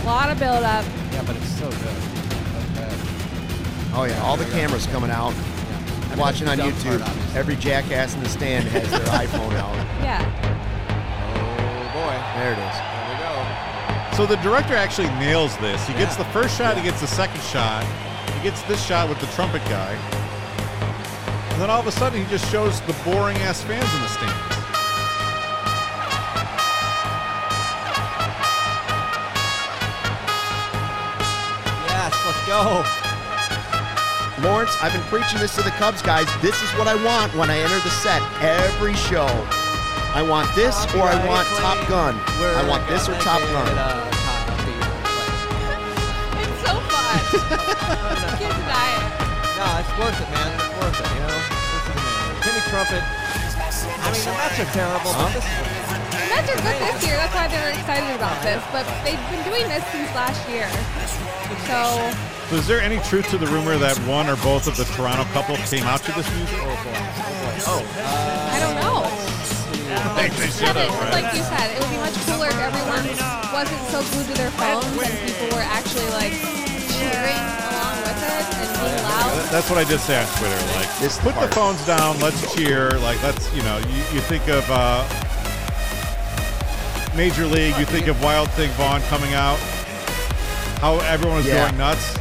A lot of build up. Yeah, but it's so good. Okay. Oh yeah, all the cameras coming out. Yeah. I mean, watching on YouTube, part, every jackass in the stand has their iPhone out. Yeah. Oh boy, there it is. There we go. So the director actually nails this. He yeah. gets the first shot. Yeah. He gets the second shot. He gets this shot with the trumpet guy. And then all of a sudden, he just shows the boring-ass fans in the stands. Yes, let's go. Lawrence, I've been preaching this to the Cubs, guys. This is what I want when I enter the set every show. I want this Copyright or I want play. Top Gun. We're I want this or Top Gun. It, uh, it's so fun. I can't deny it. No, it's worth it, man. It's worth it, you know? Listen to me. Timmy Trumpet. I mean, the Mets are terrible, huh? but this is The Mets are good this year. That's why they're excited about this. But they've been doing this since last year. So... So is there any truth to the rumor that one or both of the Toronto couple came out to this music? Oh, boy. Oh, boy. Oh. Uh, I don't know. I think they should have, right? Like you said, it would be much cooler if everyone wasn't so glued to their phones and people were actually, like, cheering. Yeah, that's what I did say on Twitter. Like, this put the, the phones down. Let's cheer. Like, let's, you know, you, you think of uh, Major League. You think of Wild Thing Vaughn coming out. How everyone is yeah. going nuts.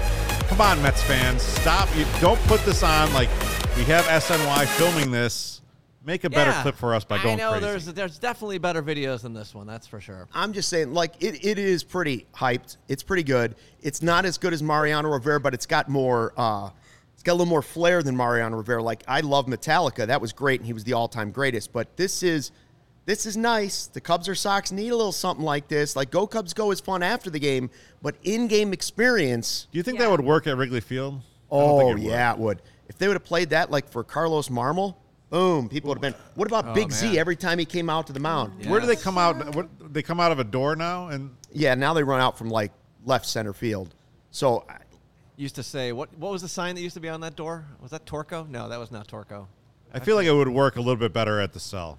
Come on, Mets fans. Stop. You don't put this on. Like, we have S N Y filming this. Make a better yeah. clip for us by going crazy. I know crazy. there's there's definitely better videos than this one. That's for sure. I'm just saying, like, it, it is pretty hyped. It's pretty good. It's not as good as Mariano Rivera, but it's got more. Uh, it's got a little more flair than Mariano Rivera. Like, I love Metallica. That was great, and he was the all-time greatest. But this is this is nice. The Cubs or Sox need a little something like this. Like, Go Cubs Go is fun after the game, but in-game experience. Do you think yeah. that would work at Wrigley Field? Oh, yeah, it would. If they would have played that, like, for Carlos Marmol. Boom! People would have been. What about oh, Big man. Z? Every time he came out to the mound, yes. where do they come out? What, they come out of a door now, and yeah, now they run out from like left center field. So, I, used to say what? What was the sign that used to be on that door? Was that Torco? No, that was not Torco. I feel like it would work a little bit better at the Cell.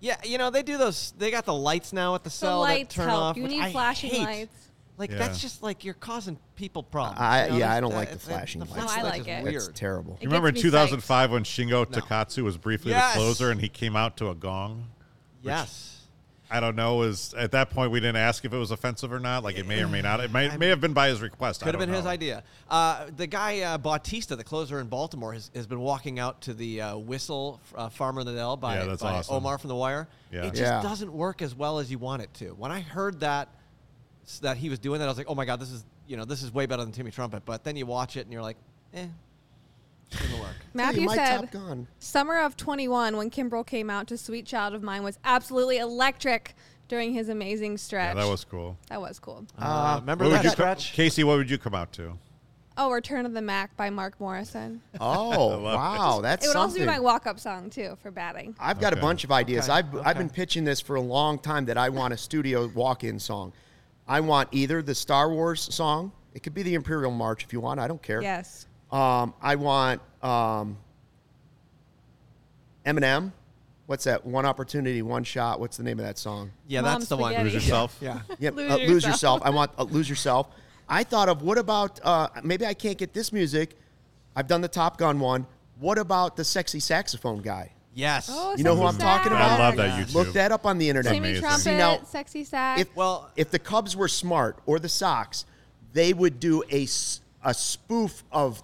Yeah, you know they do those. They got the lights now at the, the Cell that turn help. off. You need I flashing hate. lights. Like yeah. that's just like you're causing people problems. I, you know, yeah, I don't uh, like the flashing lights. No, I like it. Weird. It's terrible. It you remember in two thousand five psyched. when Shingo no. Takatsu was briefly yes. the closer and he came out to a gong? Yes. I don't know. Is at that point we didn't ask if it was offensive or not. Like it may or may not. It may I may mean, have been by his request. Could I don't have been know. his idea. Uh, the guy uh, Bautista, the closer in Baltimore, has, has been walking out to the uh, whistle uh, Farmer Liddell by, yeah, by awesome. Omar from The Wire. Yeah. It just yeah. doesn't work as well as you want it to. When I heard that that he was doing that, I was like, oh my god, this is you know this is way better than Timmy Trumpet. But then you watch it and you're like, eh. Matthew hey, said, summer of twenty-one when Kimbrel came out to Sweet Child of Mine was absolutely electric during his amazing stretch. Yeah, that was cool. That was cool. Uh, uh, remember that stretch? Co- Kacy, what would you come out to? Oh, Return of the Mac by Mark Morrison. Oh, wow. It. That's It would something. also be my walk-up song, too, for batting. I've okay. got a bunch of ideas. Okay. I've, okay. I've been pitching this for a long time that I want a studio walk-in song. I want either the Star Wars song. It could be the Imperial March if you want. I don't care. Yes. Um, I want um, Eminem. What's that? One Opportunity, One Shot. What's the name of that song? Yeah, Mom that's the spaghetti. one. Lose Yourself. Yeah. yeah. lose, uh, yourself. lose Yourself. I want uh, Lose Yourself. I thought of what about, uh, maybe I can't get this music. I've done the Top Gun one. What about the sexy saxophone guy? Yes. Oh, you know who I'm sax. talking about? I love that YouTube. Look that up on the internet. Timmy Trumpet, See, now, sexy sax. If, well, if the Cubs were smart or the Sox, they would do a, a spoof of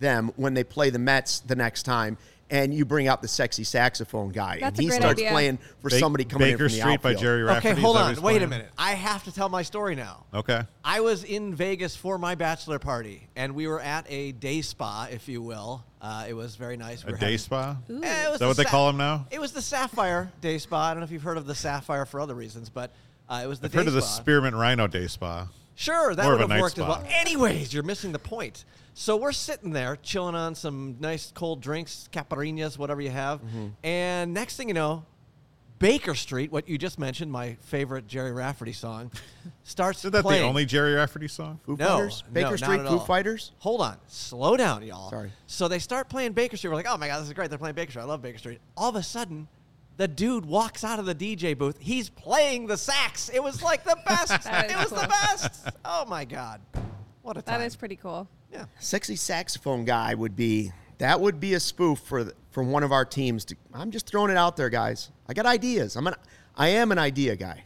them when they play the Mets the next time, and you bring out the sexy saxophone guy, That's and he starts idea. playing for ba- somebody coming Baker in from the Street outfield. By Jerry Rafferty. Okay, hold on. Wait playing? a minute. I have to tell my story now. Okay. I was in Vegas for my bachelor party, and we were at a day spa, if you will. Uh, it was very nice. We a day having, spa? Is that the what sa- they call them now? It was the Sapphire Day Spa. I don't know if you've heard of the Sapphire for other reasons, but uh, it was the I've day spa. I've heard of the Spearmint Rhino Day Spa. Sure, that would have worked spot. as well. Anyways, you're missing the point. So we're sitting there, chilling on some nice cold drinks, caipirinhas, whatever you have. Mm-hmm. And next thing you know, Baker Street, what you just mentioned, my favorite Jerry Rafferty song, starts playing. Is that playing. the only Jerry Rafferty song? Foo no, Fighters? Baker no, Street, Foo Fighters? Hold on. Slow down, y'all. Sorry. So they start playing Baker Street. We're like, oh, my God, this is great. They're playing Baker Street. I love Baker Street. All of a sudden, the dude walks out of the D J booth. He's playing the sax. It was like the best. It was cool. the best. Oh, my God. What a time. That is pretty cool. Yeah. Sexy saxophone guy would be, that would be a spoof for the, for one of our teams. To, I'm just throwing it out there, guys. I got ideas. I'm an, I am an idea guy.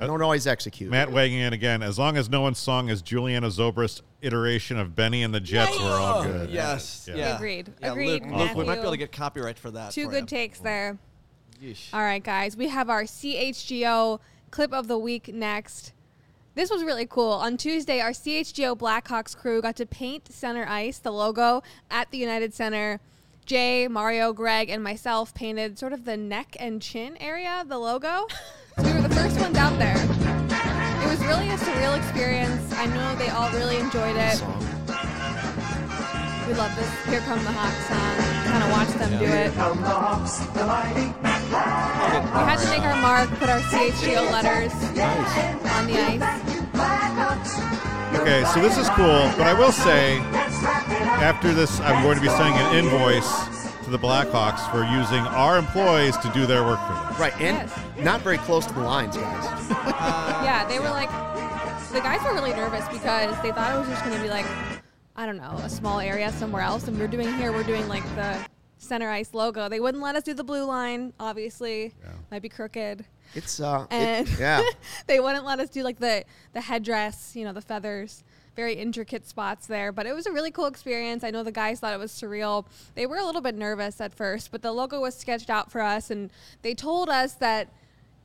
I don't always execute. Matt wagging in again. As long as no one's song is Juliana Zobrist's iteration of Benny and the Jets, nice. we're all good. Yes. Yeah. Yeah. Agreed. Yeah, Agreed. Luke, Luke, we might be able to get copyright for that. Two for good him. takes there. Yeesh. All right, guys, we have our C H G O clip of the week next. This was really cool. On Tuesday, our C H G O Blackhawks crew got to paint center ice, the logo, at the United Center. Jay, Mario, Greg, and myself painted sort of the neck and chin area, the logo. So we were the first ones out there. It was really a surreal experience. I know they all really enjoyed it. We love this Here Come the Hawks song. Kind of watch them yeah. do it. Here come the Hawks, the mighty. We had to make our mark, put our C H G O letters nice. on the ice. Okay, so this is cool, but I will say, after this, I'm going to be sending an invoice to the Blackhawks for using our employees to do their work for them. Right, and yes. not very close to the lines, guys. Uh, yeah, they were like, the guys were really nervous because they thought it was just going to be like, I don't know, a small area somewhere else, and we're doing here, we're doing like the center ice logo. They wouldn't let us do the blue line, obviously. Yeah. Might be crooked. It's uh and it, yeah. They wouldn't let us do like the the headdress, you know, the feathers. Very intricate spots there, but it was a really cool experience. I know the guys thought it was surreal. They were a little bit nervous at first, but the logo was sketched out for us, and they told us that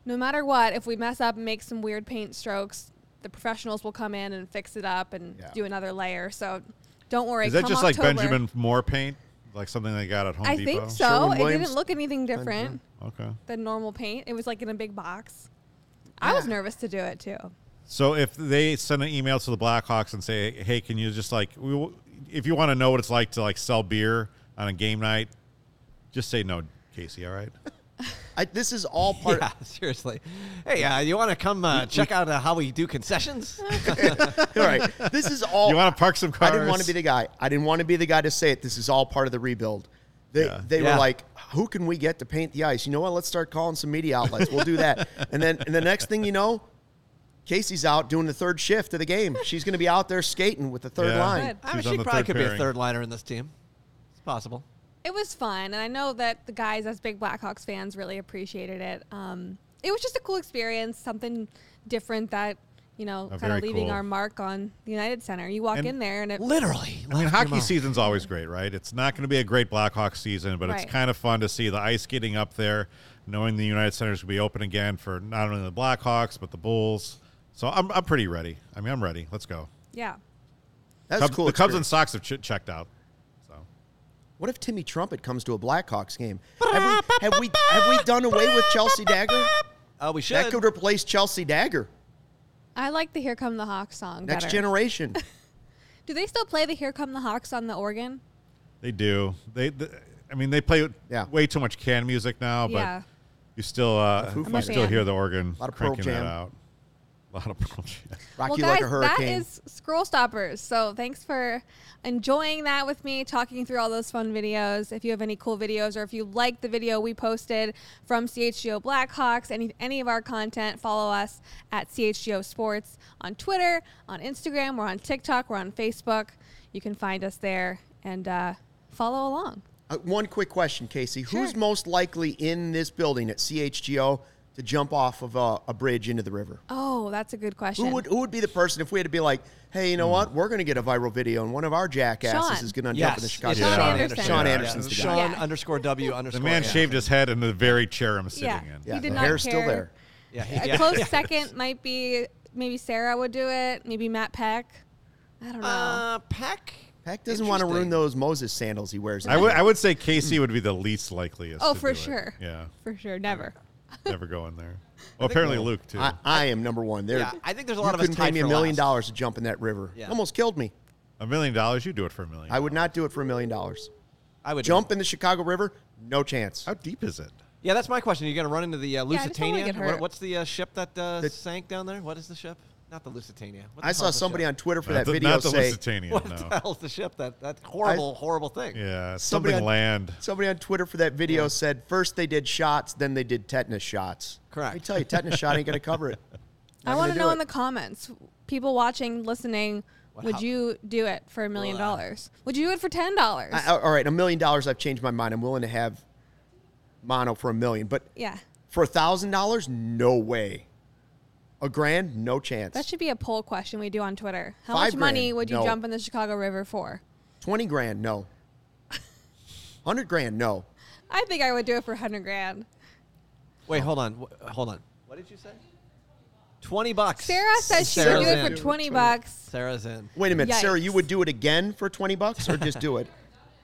no matter what, if we mess up and make some weird paint strokes, the professionals will come in and fix it up and yeah. do another layer. So don't worry. Is that come just October, like Benjamin Moore paint? Like something they got at Home I Depot? I think so. It didn't look anything different okay. than normal paint. It was like in a big box. Yeah. I was nervous to do it, too. So if they send an email to the Blackhawks and say, hey, can you just like, we w- if you want to know what it's like to like sell beer on a game night, just say no, Kacy, all right? I, this is all part yeah, of seriously. Hey, uh, you want to come uh, check out uh, how we do concessions? All right. This is all. You want to park some cars? I didn't want to be the guy. I didn't want to be the guy to say it. This is all part of the rebuild. They, yeah. they yeah. were like, who can we get to paint the ice? You know what? Let's start calling some media outlets. We'll do that. And then and the next thing you know, Kacy's out doing the third shift of the game. She's going to be out there skating with the third yeah. line. I mean, she probably could pairing. be a third liner in this team. It's possible. It was fun, and I know that the guys as big Blackhawks fans really appreciated it. Um, it was just a cool experience, something different that, you know, oh, kind of leaving cool. our mark on the United Center. You walk and in there and it... Literally. I mean, hockey season's always great, right? It's not going to be a great Blackhawks season, but right. it's kind of fun to see the ice getting up there, knowing the United Center's going to be open again for not only the Blackhawks, but the Bulls. So I'm I'm pretty ready. I mean, I'm ready. Let's go. Yeah. That's Cubs, cool. The Cubs and Sox have ch- checked out. So, what if Timmy Trumpet comes to a Blackhawks game? Have we, have we, have we done away with Chelsea Dagger? Oh, uh, we should. That could replace Chelsea Dagger. I like the Here Come the Hawks song Next better. Generation. Do they still play the Here Come the Hawks on the organ? They do. They, they I mean, they play yeah. way too much canned music now, but yeah. you still uh, you still hear the organ cranking that out. A lot of Pearl Jam. Rocky well, guys, like a hurricane. That is Scroll Stoppers. So thanks for enjoying that with me, talking through all those fun videos. If you have any cool videos or if you like the video we posted from C H G O Blackhawks, any any of our content, follow us at C H G O Sports on Twitter, on Instagram, we're on TikTok, we're on Facebook. You can find us there and uh, follow along. Uh, one quick question, Kacy. Sure. Who's most likely in this building at C H G O to jump off of a, a bridge into the river? Oh, that's a good question. Who would who would be the person if we had to be like, hey, you know mm. what? We're going to get a viral video, and one of our jackasses Sean. is going to yes. jump in the Chicago. Yeah. Sean, Sean Anderson. Sean Anderson's the guy. Sean yeah. underscore W underscore. The man yeah. shaved his head in the very chair I'm sitting yeah. in. Yeah, he did the not hair's care. Still there. Yeah, he, yeah. A close yeah. second might be maybe Sarah would do it. Maybe Matt Peck. I don't know. Uh, Peck. Peck doesn't want to ruin those Moses sandals he wears. I would I would say Kacy mm. would be the least likeliest. Oh, to for do sure. It. Yeah, for sure. Never. Never go in there. Well, apparently Luke, too. I, I am number one. There, yeah, I think there's a lot of us tied for last. You couldn't pay me a million dollars to jump in that river. Yeah. Almost killed me. A million dollars? You do it for a million. I would not do it for a million dollars. I would jump in the Chicago River? No chance. How deep is it? Yeah, that's my question. Are you going to run into the uh, Lusitania? Yeah, what, what's the uh, ship that uh, the, sank down there? What is the ship? Not the Lusitania. What the I saw somebody on Twitter for no, that the, video not the say, Lusitania, what no. the hell is the ship? That that horrible, I, horrible thing. Yeah, something on, land. Somebody on Twitter for that video yeah. said, first they did shots, then they did tetanus shots. Correct. I tell you, tetanus shot ain't going to cover it. Not I want to know it. In the comments, people watching, listening, what, would how? you do it for a million dollars? Would you do it for ten dollars? I, all right, a million dollars, I've changed my mind. I'm willing to have mono for a million. But yeah. for one thousand dollars, no way. A grand, no chance. That should be a poll question we do on Twitter. How Five much money grand, would you no. jump in the Chicago River for? Twenty grand, no. Hundred grand, no. I think I would do it for hundred grand. Wait, hold on, w- hold on. What did you say? Twenty bucks. Sarah says she Sarah's would do it in. for twenty bucks. Sarah's in. Wait a minute, Yikes. Sarah, you would do it again for twenty bucks, or just do it?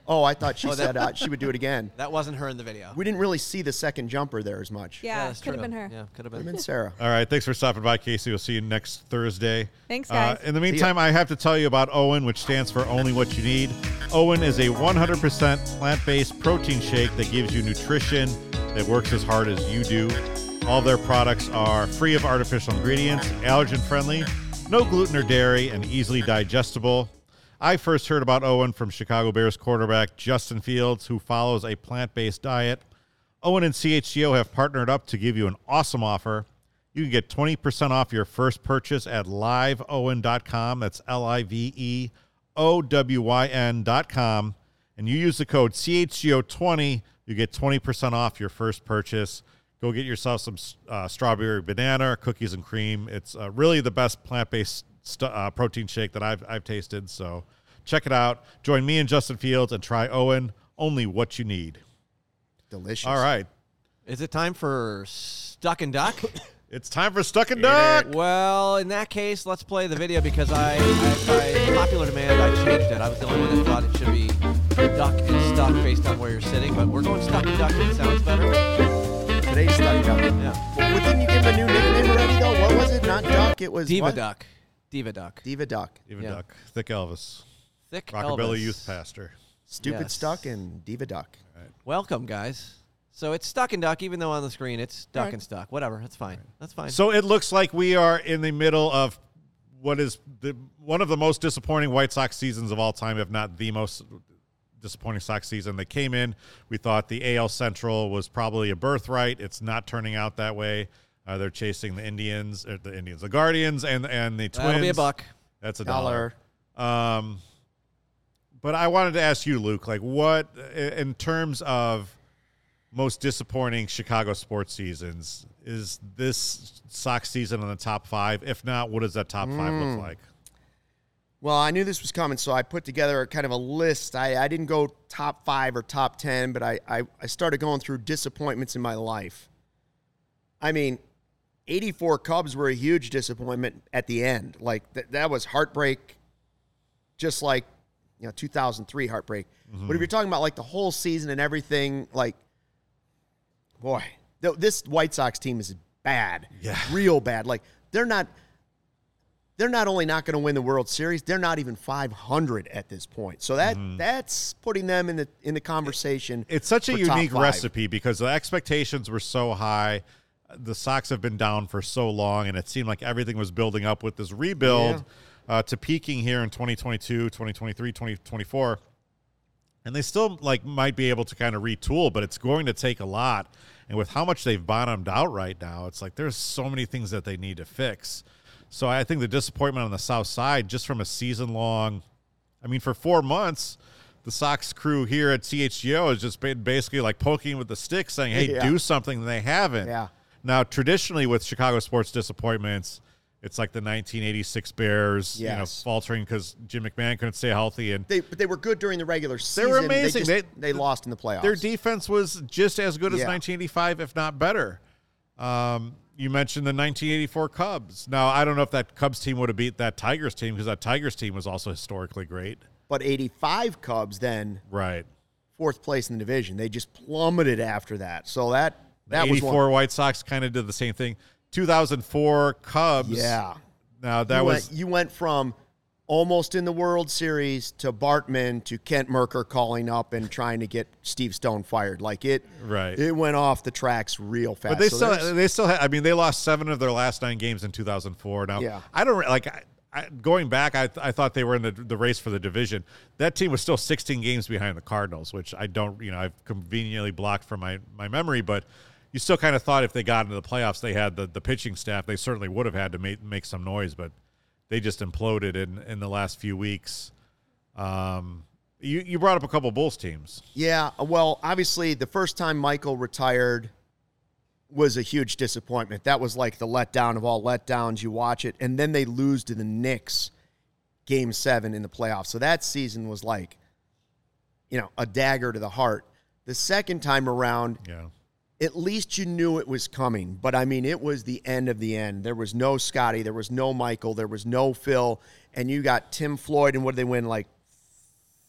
Oh, I thought she oh, said uh, she would do it again. That wasn't her in the video. We didn't really see the second jumper there as much. Yeah, yeah could have been her. Yeah, could have been. been Sarah. All right, thanks for stopping by, Kacy. We'll see you next Thursday. Thanks, guys. Uh, in the meantime, I have to tell you about OWEN, which stands for Only What You Need. OWEN is a one hundred percent plant-based protein shake that gives you nutrition that works as hard as you do. All their products are free of artificial ingredients, allergen-friendly, no gluten or dairy, and easily digestible. I first heard about OWEN from Chicago Bears quarterback Justin Fields, who follows a plant-based diet. OWEN and C H G O have partnered up to give you an awesome offer. You can get twenty percent off your first purchase at live owen dot com. That's L I V E O W Y N dot com. And you use the code C H G O twenty, you get twenty percent off your first purchase. Go get yourself some uh, strawberry banana, cookies and cream. It's uh, really the best plant-based St- uh, protein shake that I've I've tasted, so check it out. Join me and Justin Fields and try OWEN. Only what you need. Delicious. All right, is it time for Stuck and Duck? It's time for Stuck and Duck. It. Well, in that case, let's play the video because I, I by popular demand I changed it. I was the only one that thought it should be Duck and Stuck based on where you're sitting, but we're going Stuck and Duck. It sounds better. Today's Stuck and Duck. Yeah. Well, didn't you give a new nickname already though? What was it? Not Duck. It was Diva what? Duck. Diva Duck. Diva Duck. Diva yeah. Duck. Thick Elvis. Thick Rockabilly Elvis. Rockabilly Youth Pastor. Stupid yes. Stuck and Diva Duck. Right. Welcome, guys. So it's Stuck and Duck, even though on the screen it's Duck right. and Stuck. Whatever. That's fine. Right. That's fine. So it looks like we are in the middle of what is the one of the most disappointing White Sox seasons of all time, if not the most disappointing Sox season. They came in. We thought the A L Central was probably a birthright. It's not turning out that way. Uh, they're chasing the Indians, or the Indians, the Guardians, and and the Twins. That'll be a buck. That's a dollar. dollar. Um, but I wanted to ask you, Luke, like what in terms of most disappointing Chicago sports seasons. Is this Sox season in the top five? If not, what does that top mm. five look like? Well, I knew this was coming, so I put together kind of a list. I, I didn't go top five or top ten, but I, I, I started going through disappointments in my life. I mean, eighty-four Cubs were a huge disappointment at the end. Like, th- that was heartbreak, just like, you know, two thousand three heartbreak. Mm-hmm. But if you're talking about, like, the whole season and everything, like, boy, th- this White Sox team is bad, yeah. real bad. Like, they're not – They're not only not going to win the World Series, they're not even five hundred at this point. So that mm-hmm. that's putting them in the in the conversation. It's such a unique recipe because the expectations were so high. The Sox have been down for so long, and it seemed like everything was building up with this rebuild yeah. uh, to peaking here in twenty twenty-two, twenty twenty-three, twenty twenty-four. And they still like might be able to kind of retool, but it's going to take a lot. And with how much they've bottomed out right now, it's like there's so many things that they need to fix. So I think the disappointment on the South Side, just from a season-long, I mean, for four months, the Sox crew here at C H G O has just been basically like poking with the stick, saying, hey, yeah. do something, and they haven't. Yeah. Now, traditionally with Chicago sports disappointments, it's like the nineteen eighty-six Bears, yes. you know, faltering because Jim McMahon couldn't stay healthy. And they, but they were good during the regular season. They were amazing. They, just, they, they lost in the playoffs. Their defense was just as good as yeah. nineteen eighty-five, if not better. Um You mentioned the nineteen eighty-four Cubs. Now, I don't know if that Cubs team would have beat that Tigers team because that Tigers team was also historically great. But eighty-five Cubs then, right, fourth place in the division. They just plummeted after that. So that, that was one. eighty-four White Sox kind of did the same thing. two thousand four Cubs. Yeah. Now, that you was. Went, you went from almost in the World Series to Bartman to Kent Merker calling up and trying to get Steve Stone fired. Like it, right. it went off the tracks real fast. But they so still, they still, had, I mean, they lost seven of their last nine games in two thousand four. Now, yeah. I don't like I, I, going back. I I thought they were in the the race for the division. That team was still sixteen games behind the Cardinals, which I don't, you know, I've conveniently blocked from my my memory, but. You still kind of thought if they got into the playoffs, they had the, the pitching staff. They certainly would have had to make, make some noise, but they just imploded in, in the last few weeks. Um, you, you brought up a couple Bulls teams. Yeah, well, obviously the first time Michael retired was a huge disappointment. That was like the letdown of all letdowns. You watch it, and then they lose to the Knicks game seven in the playoffs. So that season was like, you know, a dagger to the heart. The second time around – yeah. At least you knew it was coming. But, I mean, it was the end of the end. There was no Scotty. There was no Michael. There was no Phil. And you got Tim Floyd, and what did they win, like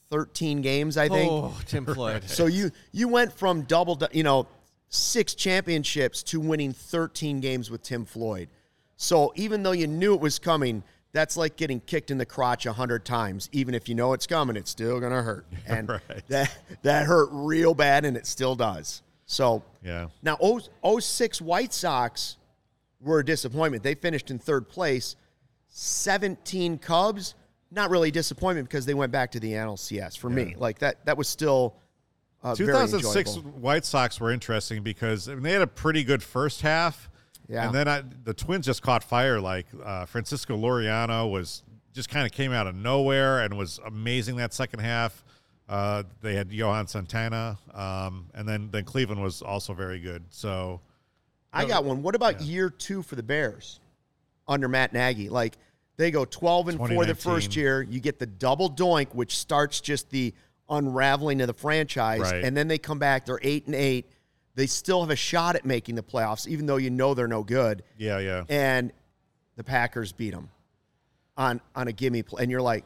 thirteen games, I think? Oh, Tim Floyd. So you you went from double, you know, six championships to winning thirteen games with Tim Floyd. So even though you knew it was coming, that's like getting kicked in the crotch one hundred times. Even if you know it's coming, it's still going to hurt. And right. that that hurt real bad, and it still does. So yeah. Now, oh six White Sox were a disappointment. They finished in third place. seventeen Cubs, not really a disappointment because they went back to the N L C S for yeah. me. Like, that that was still uh, two thousand six very White Sox were interesting because I mean, they had a pretty good first half. Yeah. And then I, the Twins just caught fire. Like, uh, Francisco Laureano was just kind of came out of nowhere and was amazing that second half. Uh, they had Johan Santana, um, and then, then Cleveland was also very good. So, I got one. What about yeah. year two for the Bears under Matt Nagy? Like, they go twelve and four the first year. You get the double doink, which starts just the unraveling of the franchise. Right. And then they come back. They're eight and eight. They still have a shot at making the playoffs, even though you know they're no good. Yeah, yeah. And the Packers beat them on, on a gimme play. And you're like...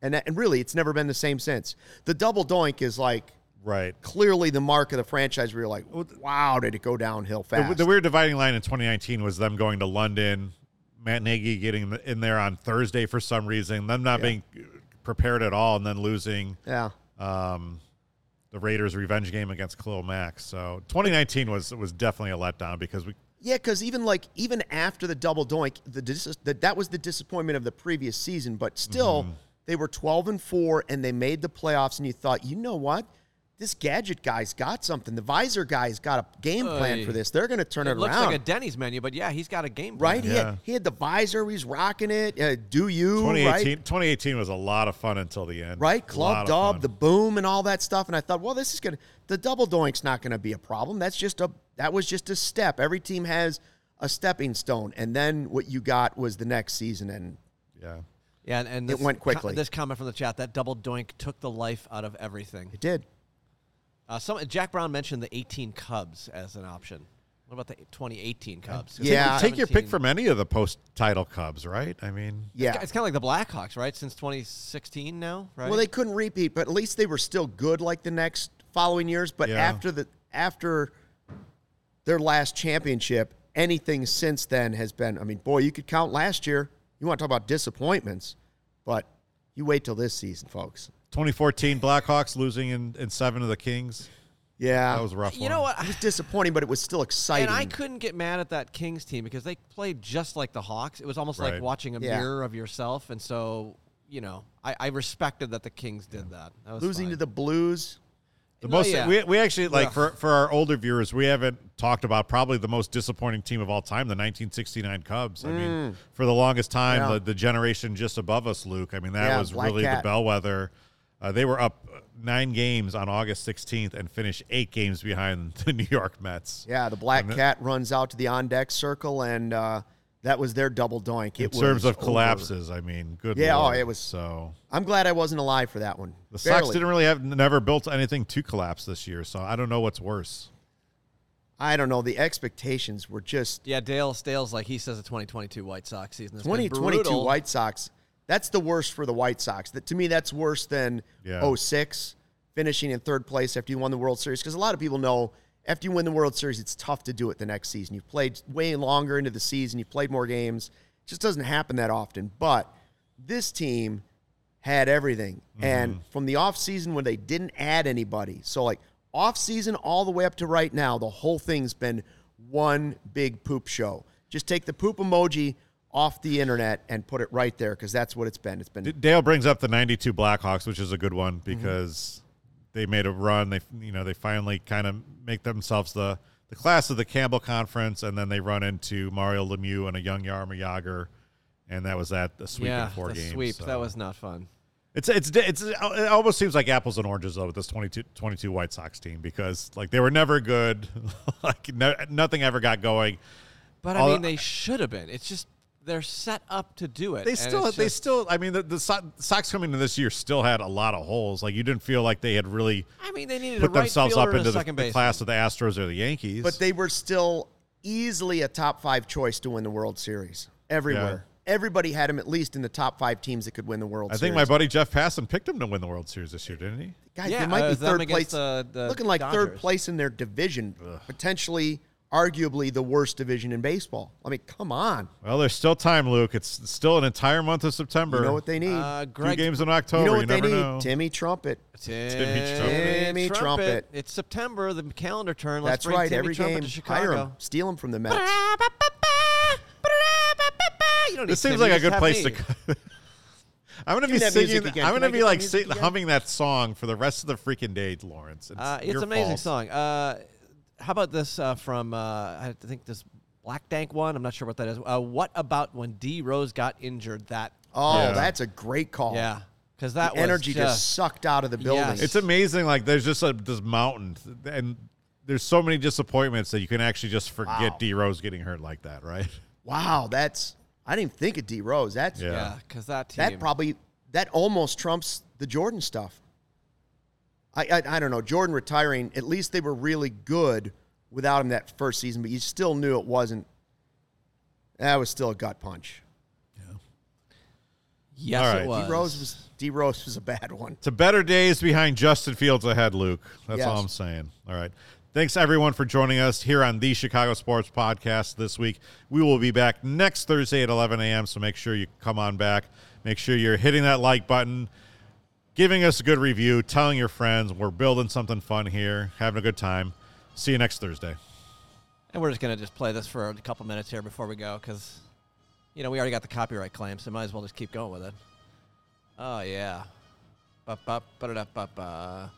And that, and really, it's never been the same since. The double doink is like right. clearly the mark of the franchise where you're like, wow, did it go downhill fast. The, the weird dividing line in twenty nineteen was them going to London, Matt Nagy getting in there on Thursday for some reason, them not yeah. being prepared at all, and then losing yeah. um, the Raiders' revenge game against Khalil Mack. So twenty nineteen was was definitely a letdown because we – Yeah, because even like even after the double doink, the, the that was the disappointment of the previous season, but still mm-hmm. – They were twelve and four, and they made the playoffs. And you thought, you know what? this gadget guy's got something. The visor guy's got a game plan uh, for this. They're going to turn it, it looks around. Looks like a Denny's menu, but, yeah, he's got a game plan. Right? Yeah. He, had, he had the visor. He's rocking it. Uh, do you, twenty eighteen, right? twenty eighteen was a lot of fun until the end. Right? Club Dub, the boom, and all that stuff. And I thought, well, this is going to – the double doink's not going to be a problem. That's just a That was just a step. Every team has a stepping stone. And then what you got was the next season. And yeah. Yeah, and, and this, it went quickly. This comment from the chat, that double doink took the life out of everything. It did. Uh, some Jack Brown mentioned the eighteen Cubs as an option. What about the twenty eighteen Cubs? Yeah, take your pick from any of the post-title Cubs, right? I mean, yeah, it's, it's kind of like the Blackhawks, right? Since twenty sixteen now, right? Well, they couldn't repeat, but at least they were still good like the next following years. But yeah. after the after their last championship, anything since then has been. I mean, boy, you could count last year. You want to talk about disappointments, but you wait till this season, folks. twenty fourteen Blackhawks losing in, in seven of the Kings. Yeah. That was a rough You one. know what? It was disappointing, but it was still exciting. And I couldn't get mad at that Kings team because they played just like the Hawks. It was almost right. like watching a yeah. mirror of yourself. And so, you know, I, I respected that the Kings did yeah. that. that was Losing fine. to the Blues. The no, most yeah. we, we actually, like, for, for our older viewers, we haven't talked about probably the most disappointing team of all time, the nineteen sixty-nine Cubs. Mm. I mean, for the longest time, yeah. the, the generation just above us, Luke, I mean, that yeah, was really cat. the bellwether. Uh, they were up nine games on August sixteenth and finished eight games behind the New York Mets. Yeah, the Black and Cat the, runs out to the on-deck circle, and uh, that was their double doink. It in terms of collapses, over. I mean, good Yeah, Lord. oh, it was. So I'm glad I wasn't alive for that one. The Barely. Sox didn't really have never built anything to collapse this year, so I don't know what's worse. I don't know. The expectations were just. Yeah, Dale Stale's like he says the twenty twenty-two White Sox season. It's twenty twenty-two White Sox. That's the worst for the White Sox. That, to me, that's worse than yeah. oh six, finishing in third place after you won the World Series. Because a lot of people know after you win the World Series, it's tough to do it the next season. You've played way longer into the season. You've played more games. It just doesn't happen that often. But this team had everything. Mm-hmm. And from the offseason when they didn't add anybody. So, like, offseason all the way up to right now, the whole thing's been one big poop show. Just take the poop emoji off the internet and put it right there because that's what it's been. It's been. Dale brings up the ninety-two Blackhawks, which is a good one because mm-hmm. they made a run. They, you know, they finally kind of make themselves the the class of the Campbell Conference, and then they run into Mario Lemieux and a young Jaromir Jagr, and that was that the sweep yeah, in four the games. Sweep so. That was not fun. It's it's it's it almost seems like apples and oranges though with this twenty-two twenty-two White Sox team because like they were never good, like no, nothing ever got going. But I All, mean, they should have been. It's just. They're set up to do it. They still, they just, still. I mean, the, the Sox coming into this year still had a lot of holes. Like you didn't feel like they had really. I mean, they needed put right themselves up into the, the class of the Astros or the Yankees. But they were still easily a top five choice to win the World Series everywhere. Yeah. Everybody had them at least in the top five teams that could win the World Series. I think my buddy Jeff Passan picked him to win the World Series this year, didn't he? Guys, yeah, they might uh, be third place, the, the looking like Dodgers. Third place in their division, Ugh. potentially. Arguably the worst division in baseball. I mean, come on. Well, there's still time, Luke. It's still an entire month of September. You know what they need? Uh, Greg, Two games in October. You know what you they never need? Know. Timmy Trumpet. Timmy Trumpet. Timmy Trumpet. It's September, the calendar turn. Let's That's bring right. Timmy Every Trumpet game, to Chicago. Hire him. Steal him from the Mets. You don't need this seems Timmy. like a good place me. to. I'm gonna be singing. I'm gonna be like sing, humming that song for the rest of the freaking day, Lawrence. It's, uh, it's an amazing fault. song. Uh, How about this uh, from, uh, I think, this Black Dank one? I'm not sure what that is. Uh, what about when D. Rose got injured? That Oh, yeah. that's a great call. Yeah. Because that was energy just, just sucked out of the building. Yes. It's amazing. Like, there's just a, this mountain, and there's so many disappointments that you can actually just forget wow. D. Rose getting hurt like that, right? Wow. That's, I didn't even think of D. Rose. That's, yeah. Because yeah, that team. That probably, that almost trumps the Jordan stuff. I, I I don't know. Jordan retiring, at least they were really good without him that first season, but you still knew it wasn't. That was still a gut punch. Yeah. Yes, right. it was. D. Rose was, D. Rose was a bad one. To better days behind Justin Fields ahead, Luke. That's yes. all I'm saying. All right. Thanks, everyone, for joining us here on the Chicago Sports Podcast this week. We will be back next Thursday at eleven a.m., so make sure you come on back. Make sure you're hitting that like button. Giving us a good review, telling your friends. We're building something fun here, having a good time. See you next Thursday. And we're just going to just play this for a couple minutes here before we go because, you know, we already got the copyright claim, so might as well just keep going with it. Oh, yeah. Ba-ba-ba-da-ba-ba.